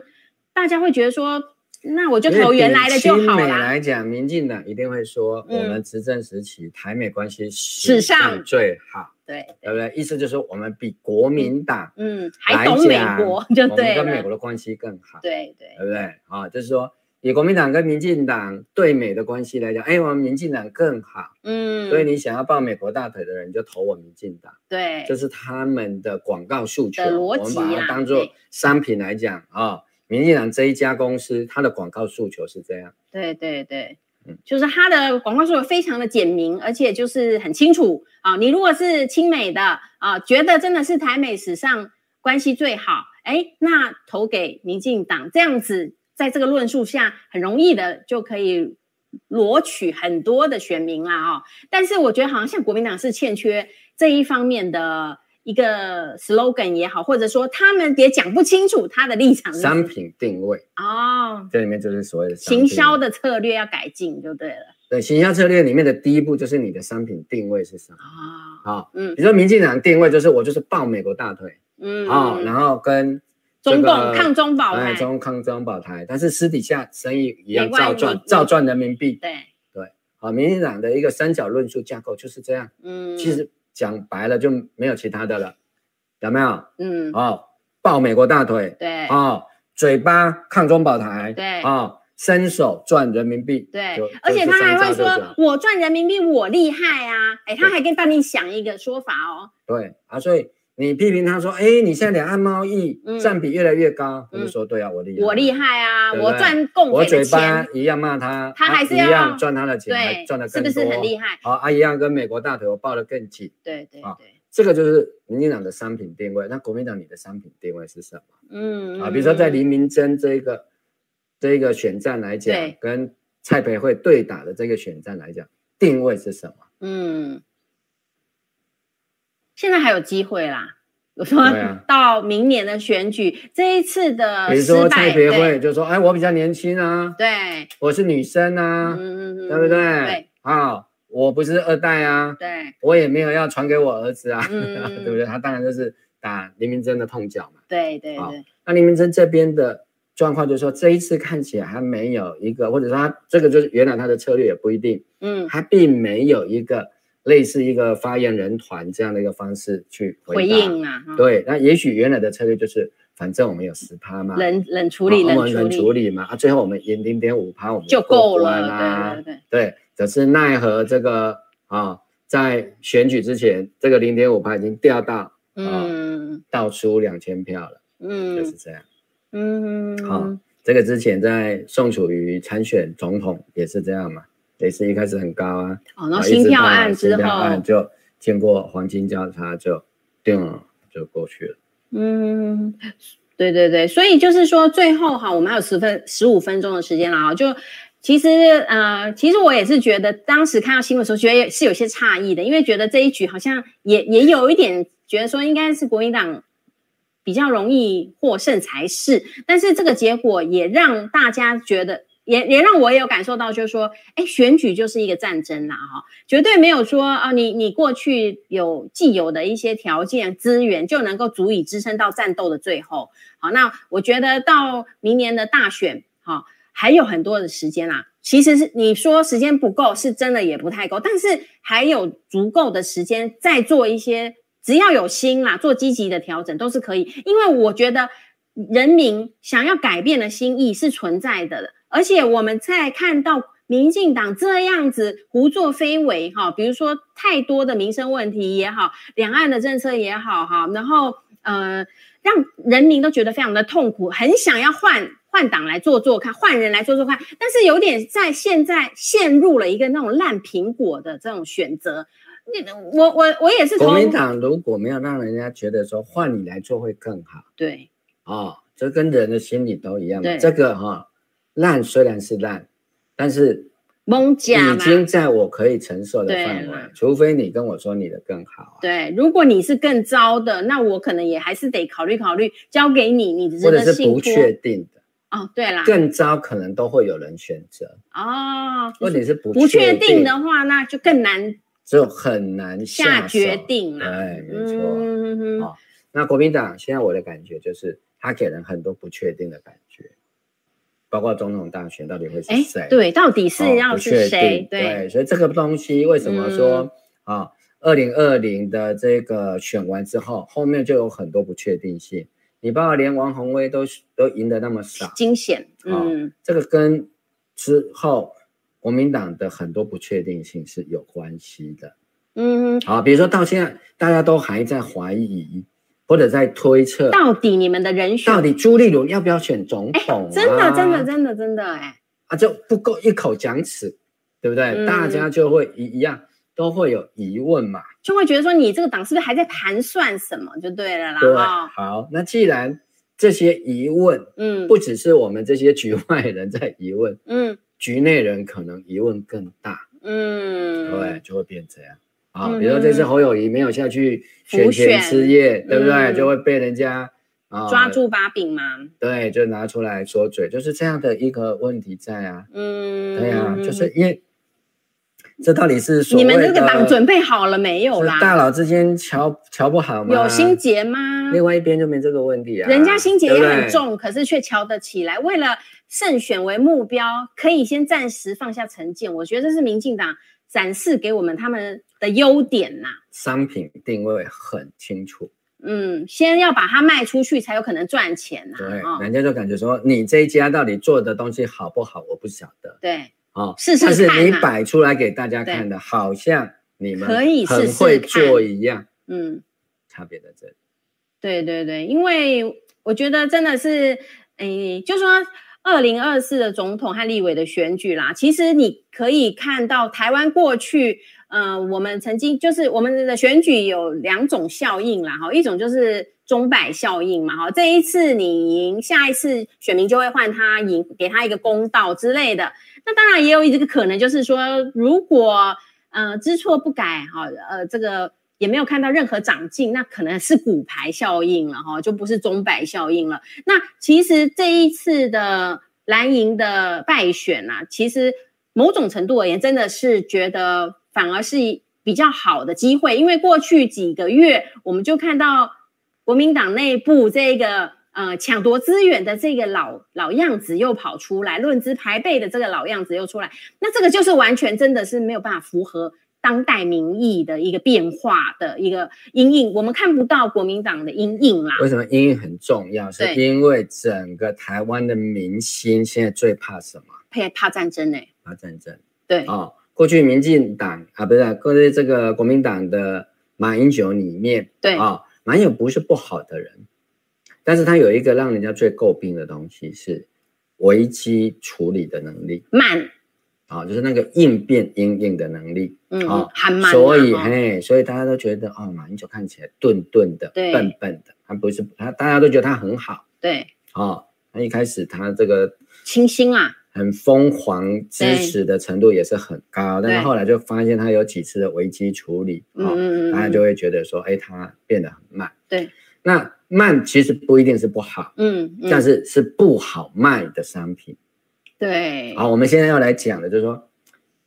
大家会觉得说那我就投原来的就好了。来讲民进党一定会说、嗯、我们执政时期台美关系史上最好。对， 对不对？意思就是我们比国民党嗯还懂美国就对了，我们跟美国的关系更好。对对，对不对啊、哦？就是说以国民党跟民进党对美的关系来讲，哎，我们民进党更好。嗯，所以你想要抱美国大腿的人就投我民进党。对，这是他们的广告诉求的逻辑啦。我们把它当做商品来讲啊、哦，民进党这一家公司它的广告诉求是这样。对对对，嗯，就是它的广告诉求非常的简明，而且就是很清楚啊。你如果是亲美的啊，觉得真的是台美史上关系最好，哎，那投给民进党这样子。在这个论述下很容易的就可以罗取很多的选民啦、哦、但是我觉得好像像国民党是欠缺这一方面的一个 slogan 也好，或者说他们也讲不清楚他的立场是商品定位哦，这里面就是所谓的行销的策略要改进就对了。对，行销策略里面的第一步就是你的商品定位是什么、哦哦嗯、比如说民进党定位就是我就是抱美国大腿、嗯哦、然后跟中共、这个、抗中保台，中抗中保台，但是私底下生意一样照赚，照赚人民币。对对，好，民进党的一个三角论述架构就是这样。嗯，其实讲白了就没有其他的了，有没有？嗯，哦，抱美国大腿，对，哦，嘴巴抗中保台，对，哦，伸手赚人民币，对，而且他还会说我赚人民币我厉害啊，哎，他还可以帮你想一个说法哦。对啊，所以。你批评他说：“哎，你现在两岸贸易占比越来越高。嗯”我就说：“对啊，我厉害，我厉害啊，对对我赚共匪的钱。”我嘴巴一样骂他，他还是要、啊、一样赚他的钱，还赚得更多，是不是很厉害？好、哦，啊，一样跟美国大腿我抱得更紧。对对对、哦，这个就是民进党的商品定位。那国民党你的商品定位是什么？嗯啊，比如说在林明溱这个这个选战来讲，跟蔡培慧对打的这个选战来讲，定位是什么？嗯。现在还有机会啦，我说到明年的选举，啊、这一次的失败，比如说蔡培慧就说：“哎，我比较年轻啊，对，我是女生啊，嗯嗯嗯，对不对？对，好、哦，我不是二代啊，对，我也没有要传给我儿子啊，嗯、对不对？他当然就是打林明溱的痛脚嘛。对对对。哦、那林明溱这边的状况就是说，这一次看起来还没有一个，或者说他这个就是原来他的策略也不一定，嗯，他并没有一个类似一个发言人团这样的一个方式去回答回应啊。哦、对，那也许原来的策略就是。反正我们有十趴嘛，冷冷处理，冷冷处理嘛啊，最后我们赢 零点五趴，我们就够了啦。对对对，对，只是奈何这个啊，在选举之前，这个 零点五趴 已经掉到嗯倒出两千票了，嗯，就是这样，嗯，好，这个之前在宋楚瑜参选总统也是这样嘛，也是一开始很高啊，哦，然后新票案之后就经过黄金交叉就定了，就过去了。嗯，对对对，所以就是说，最后哈，我们还有十分十五分钟的时间了啊。就其实呃，其实我也是觉得，当时看到新闻的时候，觉得是有些诧异的，因为觉得这一局好像也也有一点觉得说，应该是国民党比较容易获胜才是。但是这个结果也让大家觉得，也也让我也有感受到，就是说，哎，选举就是一个战争啦，哈，绝对没有说啊，你你过去有既有的一些条件资源就能够足以支撑到战斗的最后。好，那我觉得到明年的大选，哈、啊，还有很多的时间啦。其实是你说时间不够，是真的也不太够，但是还有足够的时间再做一些，只要有心啦，做积极的调整都是可以。因为我觉得人民想要改变的心意是存在的了。而且我们在看到民进党这样子胡作非为哈，比如说太多的民生问题也好，两岸的政策也好哈，然后呃让人民都觉得非常的痛苦，很想要换换党来做做看，换人来做做看，但是有点在现在陷入了一个那种烂苹果的这种选择。我我我也是从国民党如果没有让人家觉得说换你来做会更好，对，哦，这跟人的心理都一样，这个哈。烂虽然是烂，但是已经在我可以承受的范围，除非你跟我说你的更好、啊。对，如果你是更糟的，那我可能也还是得考虑考虑，交给你，你值得信托。或者是不确定的。哦，对啦，更糟可能都会有人选择。哦，问题是不不确定的话，那就更难，就很难 下, 下决定啦、啊。对，没错。嗯、哼哼哦，那国民党现在我的感觉就是，他给人很多不确定的感觉。包括总统大选到底会是谁？对，到底是要是谁？对，所以这个东西为什么说啊？二零二零的这个选完之后，后面就有很多不确定性。你包括连王宏威都都赢得那么少，惊险。嗯，这个跟之后国民党的很多不确定性是有关系的。嗯，好，比如说到现在大家都还在怀疑。或者在推测到底你们的人选，到底朱立伦要不要选总统、啊欸？真的，真的，真的，真的、欸，哎，啊，就不够一口讲死，对不对？嗯、大家就会一一样都会有疑问嘛，就会觉得说你这个党是不是还在盘算什么？就对了啦。对，哦、好，那既然这些疑问，嗯，不只是我们这些局外人在疑问，嗯，局内人可能疑问更大，嗯，对，就会变这样。啊、哦，比如说这次侯友宜没有下去选前之夜，嗯、对不对？嗯、就会被人家、呃、抓住把柄嘛。对，就拿出来说嘴，就是这样的一个问题在啊。嗯，对啊，就是因为这到底是所谓的你们这个党准备好了没有啦？大佬之间瞧瞧不好吗？有心结吗？另外一边就没这个问题啊。人家心结也很重，对对，可是却瞧得起来。为了胜选为目标，可以先暂时放下成见。我觉得这是民进党展示给我们他们的优点呐、啊，商品定位很清楚。嗯，先要把它卖出去，才有可能赚钱、啊。对，哦、人家就感觉说，你这一家到底做的东西好不好，我不晓得。对，哦，试试看、啊。但是你摆出来给大家看的，好像你们可以很会做一样。试试嗯，差别在这里。对对对，因为我觉得真的是，哎，就说。二零二四的总统和立委的选举啦，其实你可以看到台湾过去呃，我们曾经就是我们的选举有两种效应啦，一种就是钟摆效应嘛，这一次你赢，下一次选民就会换他赢，给他一个公道之类的。那当然也有一个可能就是说，如果呃知错不改，呃这个也没有看到任何长进，那可能是骨牌效应了哈，就不是钟摆效应了。那其实这一次的蓝营的败选啊，其实某种程度而言，真的是觉得反而是比较好的机会，因为过去几个月我们就看到国民党内部这个呃抢夺资源的这个老老样子又跑出来，论资排辈的这个老样子又出来，那这个就是完全真的是没有办法符合当代民意的一个变化的一个因应，我们看不到国民党的因应啦。为什么因应很重要？是因为整个台湾的民心现在最怕什么？怕战争欸，怕战争。对哦，过去民进党啊，不是过去这个国民党的马英九里面，对啊、哦，马英九不是不好的人，但是他有一个让人家最诟病的东西是危机处理的能力慢。哦、就是那个应变因应的能力，嗯，哦、还蛮、啊，所以、哦、嘿，所以大家都觉得哦，马英九看起来顿顿的，笨笨的，他不是他，大家都觉得他很好，对，哦，他一开始他这个清新啊，很疯狂支持的程度也是很高，但是后来就发现他有几次的危机处理，哦、嗯嗯嗯，大家就会觉得说，哎、欸，他变得很慢，对，那慢其实不一定是不好，嗯，嗯但是是不好卖的商品。对，好，我们现在要来讲的就是说，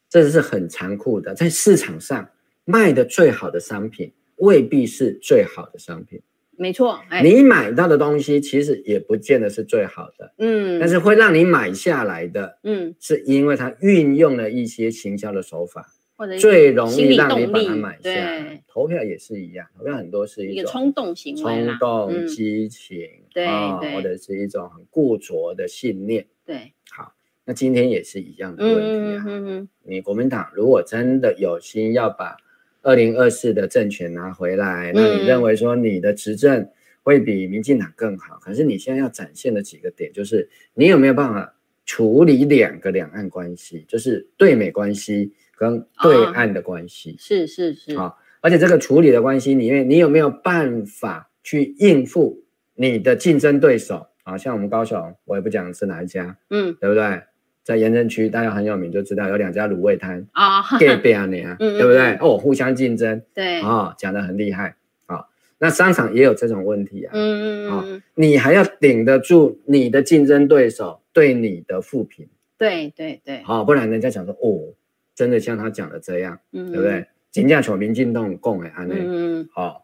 这是很残酷的，在市场上卖的最好的商品未必是最好的商品，没错、哎、你买到的东西其实也不见得是最好的，嗯，但是会让你买下来的，嗯，是因为它运用了一些行销的手法，或者最容易让你把它买下来。投票也是一样，投票很多是一种冲动行为，冲动、激情，对，或者是一种很固着的信念，对，好。那今天也是一样的问题啊！嗯嗯嗯、你国民党如果真的有心要把二零二四的政权拿回来，嗯、那你认为说你的执政会比民进党更好？可是你现在要展现的几个点就是，你有没有办法处理两个两岸关系，就是对美关系跟对岸的关系？哦、是是是。好、哦，而且这个处理的关系里面，你有没有办法去应付你的竞争对手？好、哦、像我们高雄，我也不讲是哪一家，嗯，对不对？在盐城区，大家很有名就知道有两家卤味摊啊，隔壁而已啊，对不对？哦，互相竞争，对啊，讲、哦、得很厉害啊、哦。那商场也有这种问题啊，嗯嗯嗯、哦，你还要顶得住你的竞争对手对你的负评，对对对，好、哦，不然人家讲说哦，真的像他讲的这样，嗯、对不对？金价求民进党共诶，安内，嗯好、哦，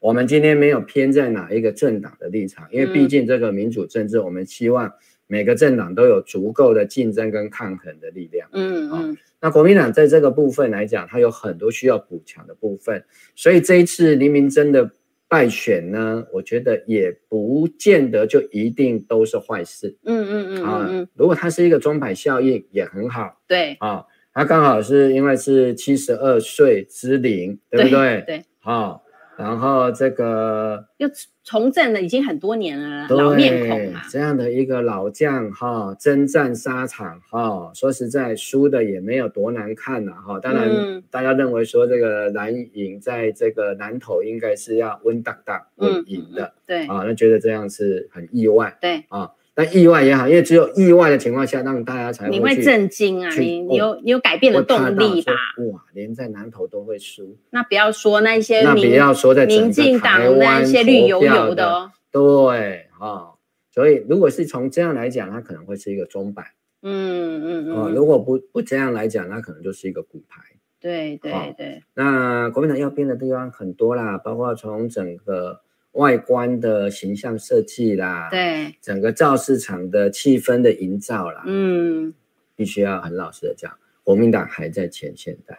我们今天没有偏在哪一个政党的立场，因为毕竟这个民主政治，我们希望。每个政党都有足够的竞争跟抗衡的力量，嗯嗯、哦，那国民党在这个部分来讲，它有很多需要补强的部分，所以这一次林明溱的败选呢，我觉得也不见得就一定都是坏事，嗯嗯嗯啊、嗯哦，如果它是一个钟摆效应也很好，对啊，它、哦、刚好是因为是七十二岁之龄，对不对？对，好、哦。然后这个又从政了已经很多年了，老面孔嘛、啊，这样的一个老将哈、哦，征战沙场哈、哦，说实在输的也没有多难看呐、啊、哈、哦。当然、嗯，大家认为说这个蓝营在这个南投应该是要稳当当稳赢的，嗯嗯嗯、对啊、哦，那觉得这样是很意外，对啊。哦但意外也好，因为只有意外的情况下，让大家才会你会震惊啊！你你有你有改变的动力吧？哇，连在南投都会输，那不要说那些那不要说在民进党那些绿油油的哦。对哦，所以如果是从这样来讲，它可能会是一个钟摆。嗯嗯嗯、哦。如果不不这样来讲，那可能就是一个骨牌。对对对、哦。那国民党要变的地方很多啦，包括从整个。外观的形象设计啦，对，整个造市场的气氛的营造啦，嗯，必须要很老实的讲，国民党还在前现代，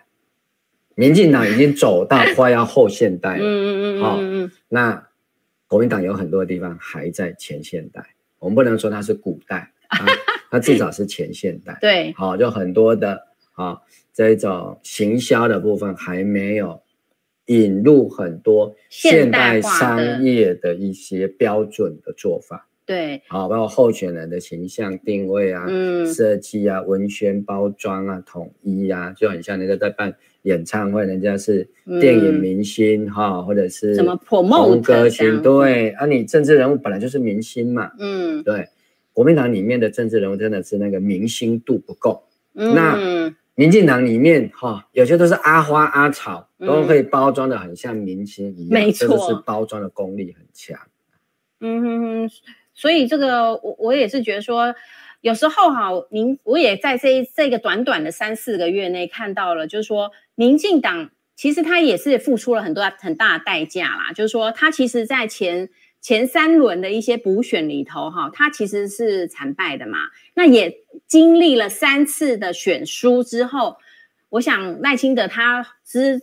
民进党已经走到快要后现代了，嗯嗯嗯，好、嗯哦，那国民党有很多地方还在前现代，我们不能说它是古代，它, 它至少是前现代，对，好、哦，就很多的啊、哦、这种行销的部分还没有。引入很多现代商业的一些标准的做法，对，好、哦，包括候选人的形象定位啊、嗯、设计啊、文宣包装啊、统一啊，就很像人家在办演唱会，人家是电影明星哈、嗯哦，或者是什么 promote 歌星，对，啊，你政治人物本来就是明星嘛，嗯，对，国民党里面的政治人物真的是那个明星度不够，嗯、那。民进党里面、哦、有些都是阿花阿草、嗯、都可以包装的很像明星一样，没错，就是包装的功力很强。嗯哼哼，所以这个 我, 我也是觉得说有时候哈，您我也在 这, 这个短短的三四个月内看到了，就是说民进党其实他也是付出了很多很大的代价啦，就是说他其实在前前三轮的一些补选里头哈，他其实是惨败的嘛，那也经历了三次的选输之后，我想赖清德他之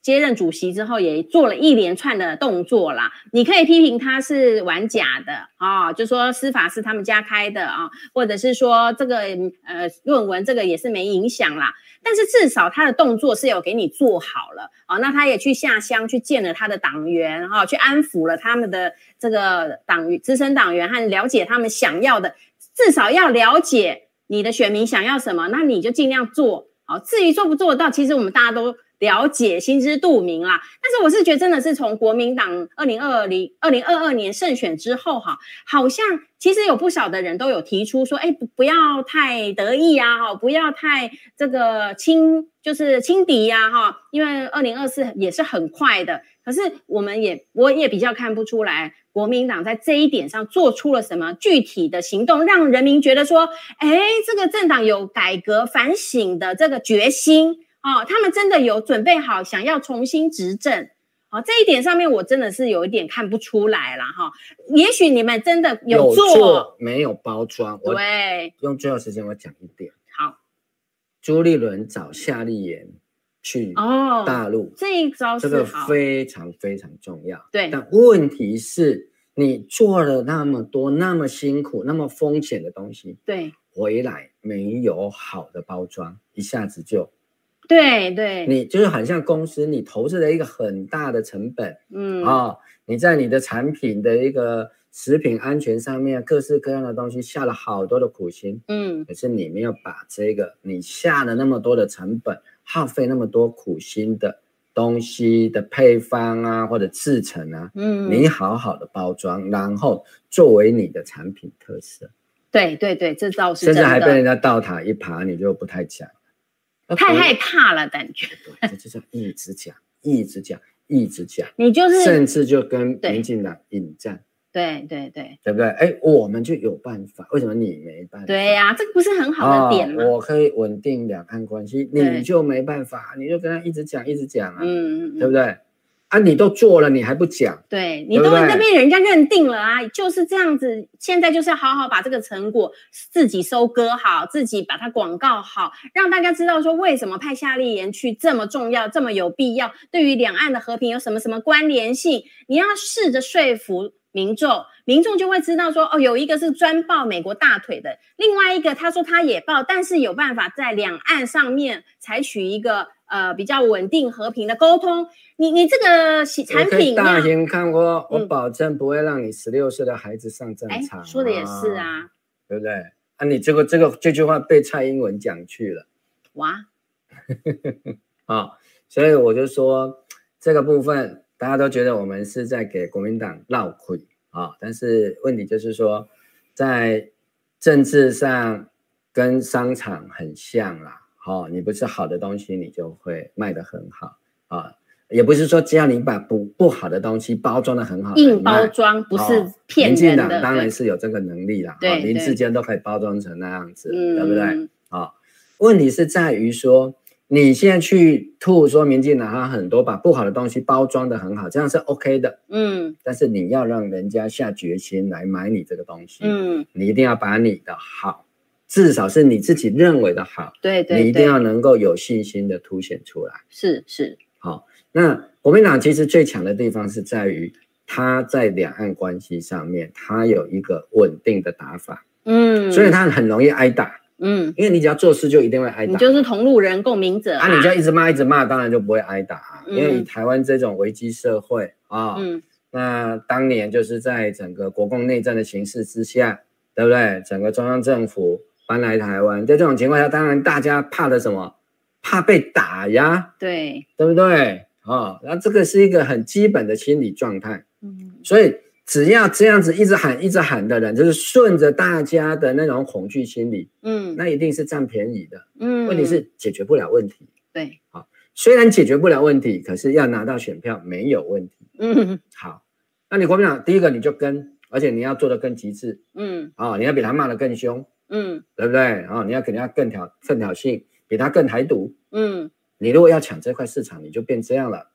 接任主席之后也做了一连串的动作啦，你可以批评他是玩假的啊、哦，就说司法是他们家开的啊、哦，或者是说这个呃论文这个也是没影响啦，但是至少他的动作是有给你做好了啊、哦，那他也去下乡去见了他的党员哈、哦，去安抚了他们的这个党资深党员和了解他们想要的，至少要了解你的选民想要什么，那你就尽量做好、哦，至于做不做得到，其实我们大家都了解，心知肚明啦。但是我是觉得真的是从国民党二零二零 二零二二年胜选之后哈，好像其实有不少的人都有提出说，哎，不要太得意啊，不要太这个轻，就是轻敌啊哈，因为二零二四也是很快的。可是我们也我也比较看不出来国民党在这一点上做出了什么具体的行动，让人民觉得说，哎，这个政党有改革反省的这个决心。哦，他们真的有准备好想要重新执政，哦，这一点上面我真的是有一点看不出来啦哈、哦。也许你们真的有 做, 有做没有包装，对，我用最后时间我讲一点。好，朱立伦找夏立言去大陆、哦，这一招是好，这个非常非常重要。对，但问题是，你做了那么多、那么辛苦、那么风险的东西，对，回来没有好的包装，一下子就。对对，你就是很像公司，你投资了一个很大的成本，嗯啊、哦，你在你的产品的一个食品安全上面，各式各样的东西下了好多的苦心，嗯，可是你没有把这个你下了那么多的成本，耗费那么多苦心的东西的配方啊或者制成啊，嗯，你好好的包装，然后作为你的产品特色，对对对，这倒是真的，甚至还被人家倒塔一爬，你就不太讲。太害怕了，感觉。对，这就叫一直讲，一直讲，一直讲。你就是，甚至就跟民进党引战。对对对，对不对？哎，我们就有办法，为什么你没办法？对呀、啊，这个不是很好的点吗、哦？我可以稳定两岸关系，你就没办法，你就跟他一直讲，一直讲啊，嗯嗯，对不对？啊，你都做了，你还不讲？对，你都那边人家认定了啊，就是这样子。现在就是好好把这个成果自己收割好，自己把它广告好，让大家知道说为什么派夏立言去这么重要，这么有必要，对于两岸的和平有什么什么关联性。你要试着说服民众，民众就会知道说，哦，有一个是专抱美国大腿的，另外一个他说他也抱，但是有办法在两岸上面采取一个。呃，比较稳定和平的沟通，你你这个产品，我大型看过、嗯，我保证不会让你十六岁的孩子上战场、啊。说的也是啊，对不对？啊，你这个这个这句话被蔡英文讲去了，哇！啊，所以我就说这个部分，大家都觉得我们是在给国民党绕亏啊，但是问题就是说，在政治上跟商场很像啦。哦，你不是好的东西，你就会卖得很好啊！也不是说只要你把不不好的东西包装得很好，硬包装不是骗人的。民进党当然是有这个能力啦，对，林志坚都可以包装成那样子，对不对？啊、哦，问题是在于说，你现在去吐说民进党他很多把不好的东西包装得很好，这样是 OK 的，嗯。但是你要让人家下决心来买你这个东西，嗯，你一定要把你的好。至少是你自己认为的好，对 对, 对，你一定要能够有信心的凸显出来。是是，好、哦，那国民党其实最强的地方是在于他在两岸关系上面，他有一个稳定的打法，嗯，所以他很容易挨打，嗯，因为你只要做事就一定会挨打，你就是同路人共鸣者啊，啊你就一直骂一直骂，当然就不会挨打、啊嗯，因为台湾这种危机社会啊、哦嗯，那当年就是在整个国共内战的形势之下，对不对？整个中央政府。搬来台湾，在这种情况下，当然大家怕的什么？怕被打呀，对，对不对？哦，那这个是一个很基本的心理状态。嗯，所以只要这样子一直喊、一直喊的人，就是顺着大家的那种恐惧心理，嗯，那一定是占便宜的。嗯，问题是解决不了问题。对，好、哦，虽然解决不了问题，可是要拿到选票没有问题。嗯，好，那你国民党第一个你就跟，而且你要做得更极致。嗯，啊、哦，你要比他骂得更凶。嗯，对不对？然、哦、后你要肯定要更挑更挑衅，比他更台独。嗯，你如果要抢这块市场，你就变这样了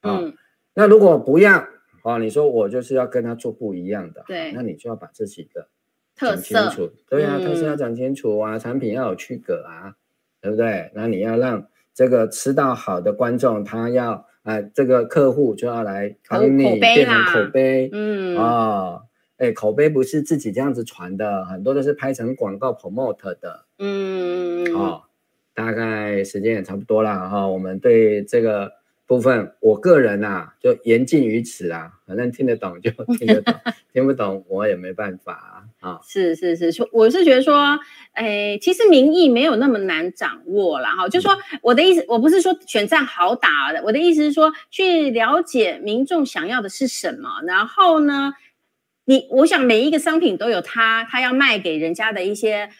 啊。嗯、那如果不要啊，你说我就是要跟他做不一样的，对、啊，那你就要把自己的特色，对啊，嗯、特色要讲清楚啊，产品要有区隔啊，对不对？那你要让这个吃到好的观众，他要啊、呃，这个客户就要来考你变成口碑，嗯啊。哦哎，口碑不是自己这样子传的，很多都是拍成广告 promote 的。嗯，哦，大概时间也差不多了哈、哦。我们对这个部分，我个人啊，就言尽于此啊。反正听得懂就听得懂，听不懂我也没办法啊。哦、是是是，我是觉得说，哎，其实民意没有那么难掌握啦哈。就说我的意思，我不是说选战好打的，我的意思是说去了解民众想要的是什么，然后呢？你我想每一个商品都有它，它要卖给人家的一些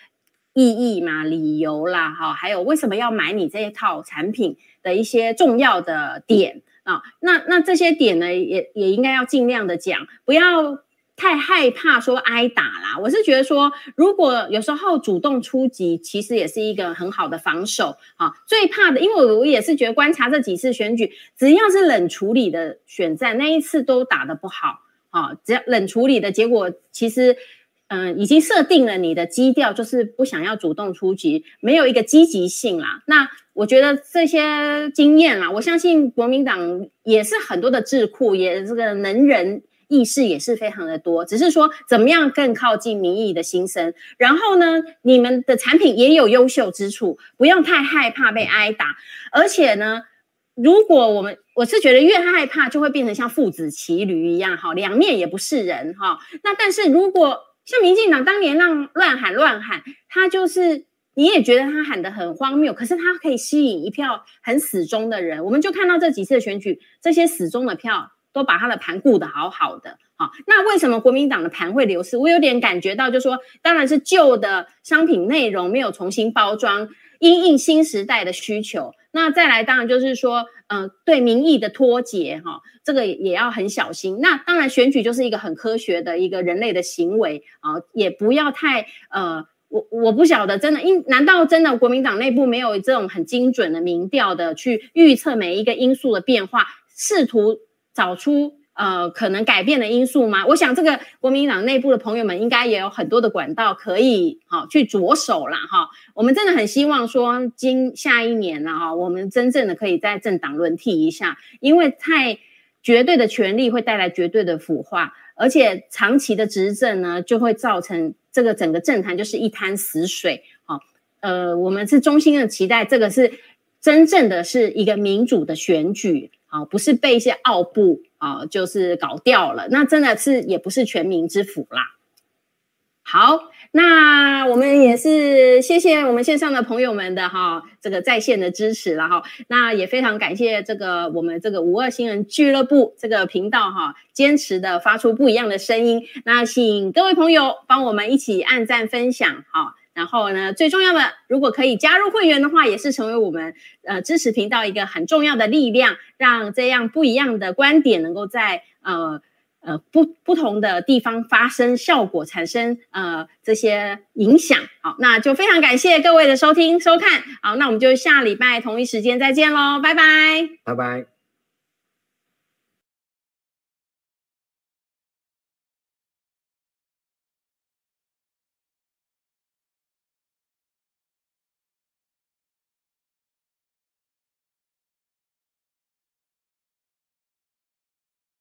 意义嘛、理由啦，哈，还有为什么要买你这一套产品的一些重要的点啊。那那这些点呢，也也应该要尽量的讲，不要太害怕说挨打啦。我是觉得说，如果有时候主动出击，其实也是一个很好的防守啊。最怕的，因为我也是觉得观察这几次选举，只要是冷处理的选战，那一次都打得不好。哦，只要冷处理的结果，其实，嗯、呃，已经设定了你的基调，就是不想要主动出击，没有一个积极性啦。那我觉得这些经验啦，我相信国民党也是很多的智库，也这个能人意识也是非常的多，只是说怎么样更靠近民意的心声。然后呢，你们的产品也有优秀之处，不用太害怕被挨打，而且呢。如果我们我是觉得越害怕就会变成像父子骑驴一样哈，两面也不是人哈。那但是如果像民进党当年让乱喊乱喊，他就是你也觉得他喊得很荒谬，可是他可以吸引一票很死忠的人。我们就看到这几次的选举，这些死忠的票都把他的盘顾得好好的。好，那为什么国民党的盘会流失？我有点感觉到就是说，当然是旧的商品内容没有重新包装，因应新时代的需求。那再来当然就是说呃，对民意的脱节、哦、这个也要很小心。那当然选举就是一个很科学的一个人类的行为、哦、也不要太呃，我我不晓得真的因难道真的国民党内部没有这种很精准的民调的去预测每一个因素的变化，试图找出呃可能改变的因素吗？我想这个国民党内部的朋友们应该也有很多的管道可以、哦、去着手啦哈、哦。我们真的很希望说今下一年啦、哦、我们真正的可以在政党轮替一下，因为太绝对的权力会带来绝对的腐化，而且长期的执政呢就会造成这个整个政坛就是一滩死水、哦、呃，我们是衷心的期待这个是真正的是一个民主的选举、哦、不是被一些傲步哦、就是搞掉了，那真的是也不是全民之福啦。好，那我们也是谢谢我们线上的朋友们的哈，这个在线的支持啦哈。那也非常感谢这个我们这个五二新人俱乐部这个频道哈，坚持的发出不一样的声音。那请各位朋友帮我们一起按赞分享哈。然后呢，最重要的，如果可以加入会员的话，也是成为我们呃支持频道一个很重要的力量，让这样不一样的观点能够在呃呃不不同的地方发生效果，产生呃这些影响。好，那就非常感谢各位的收听收看。好，那我们就下礼拜同一时间再见咯，拜拜，拜拜。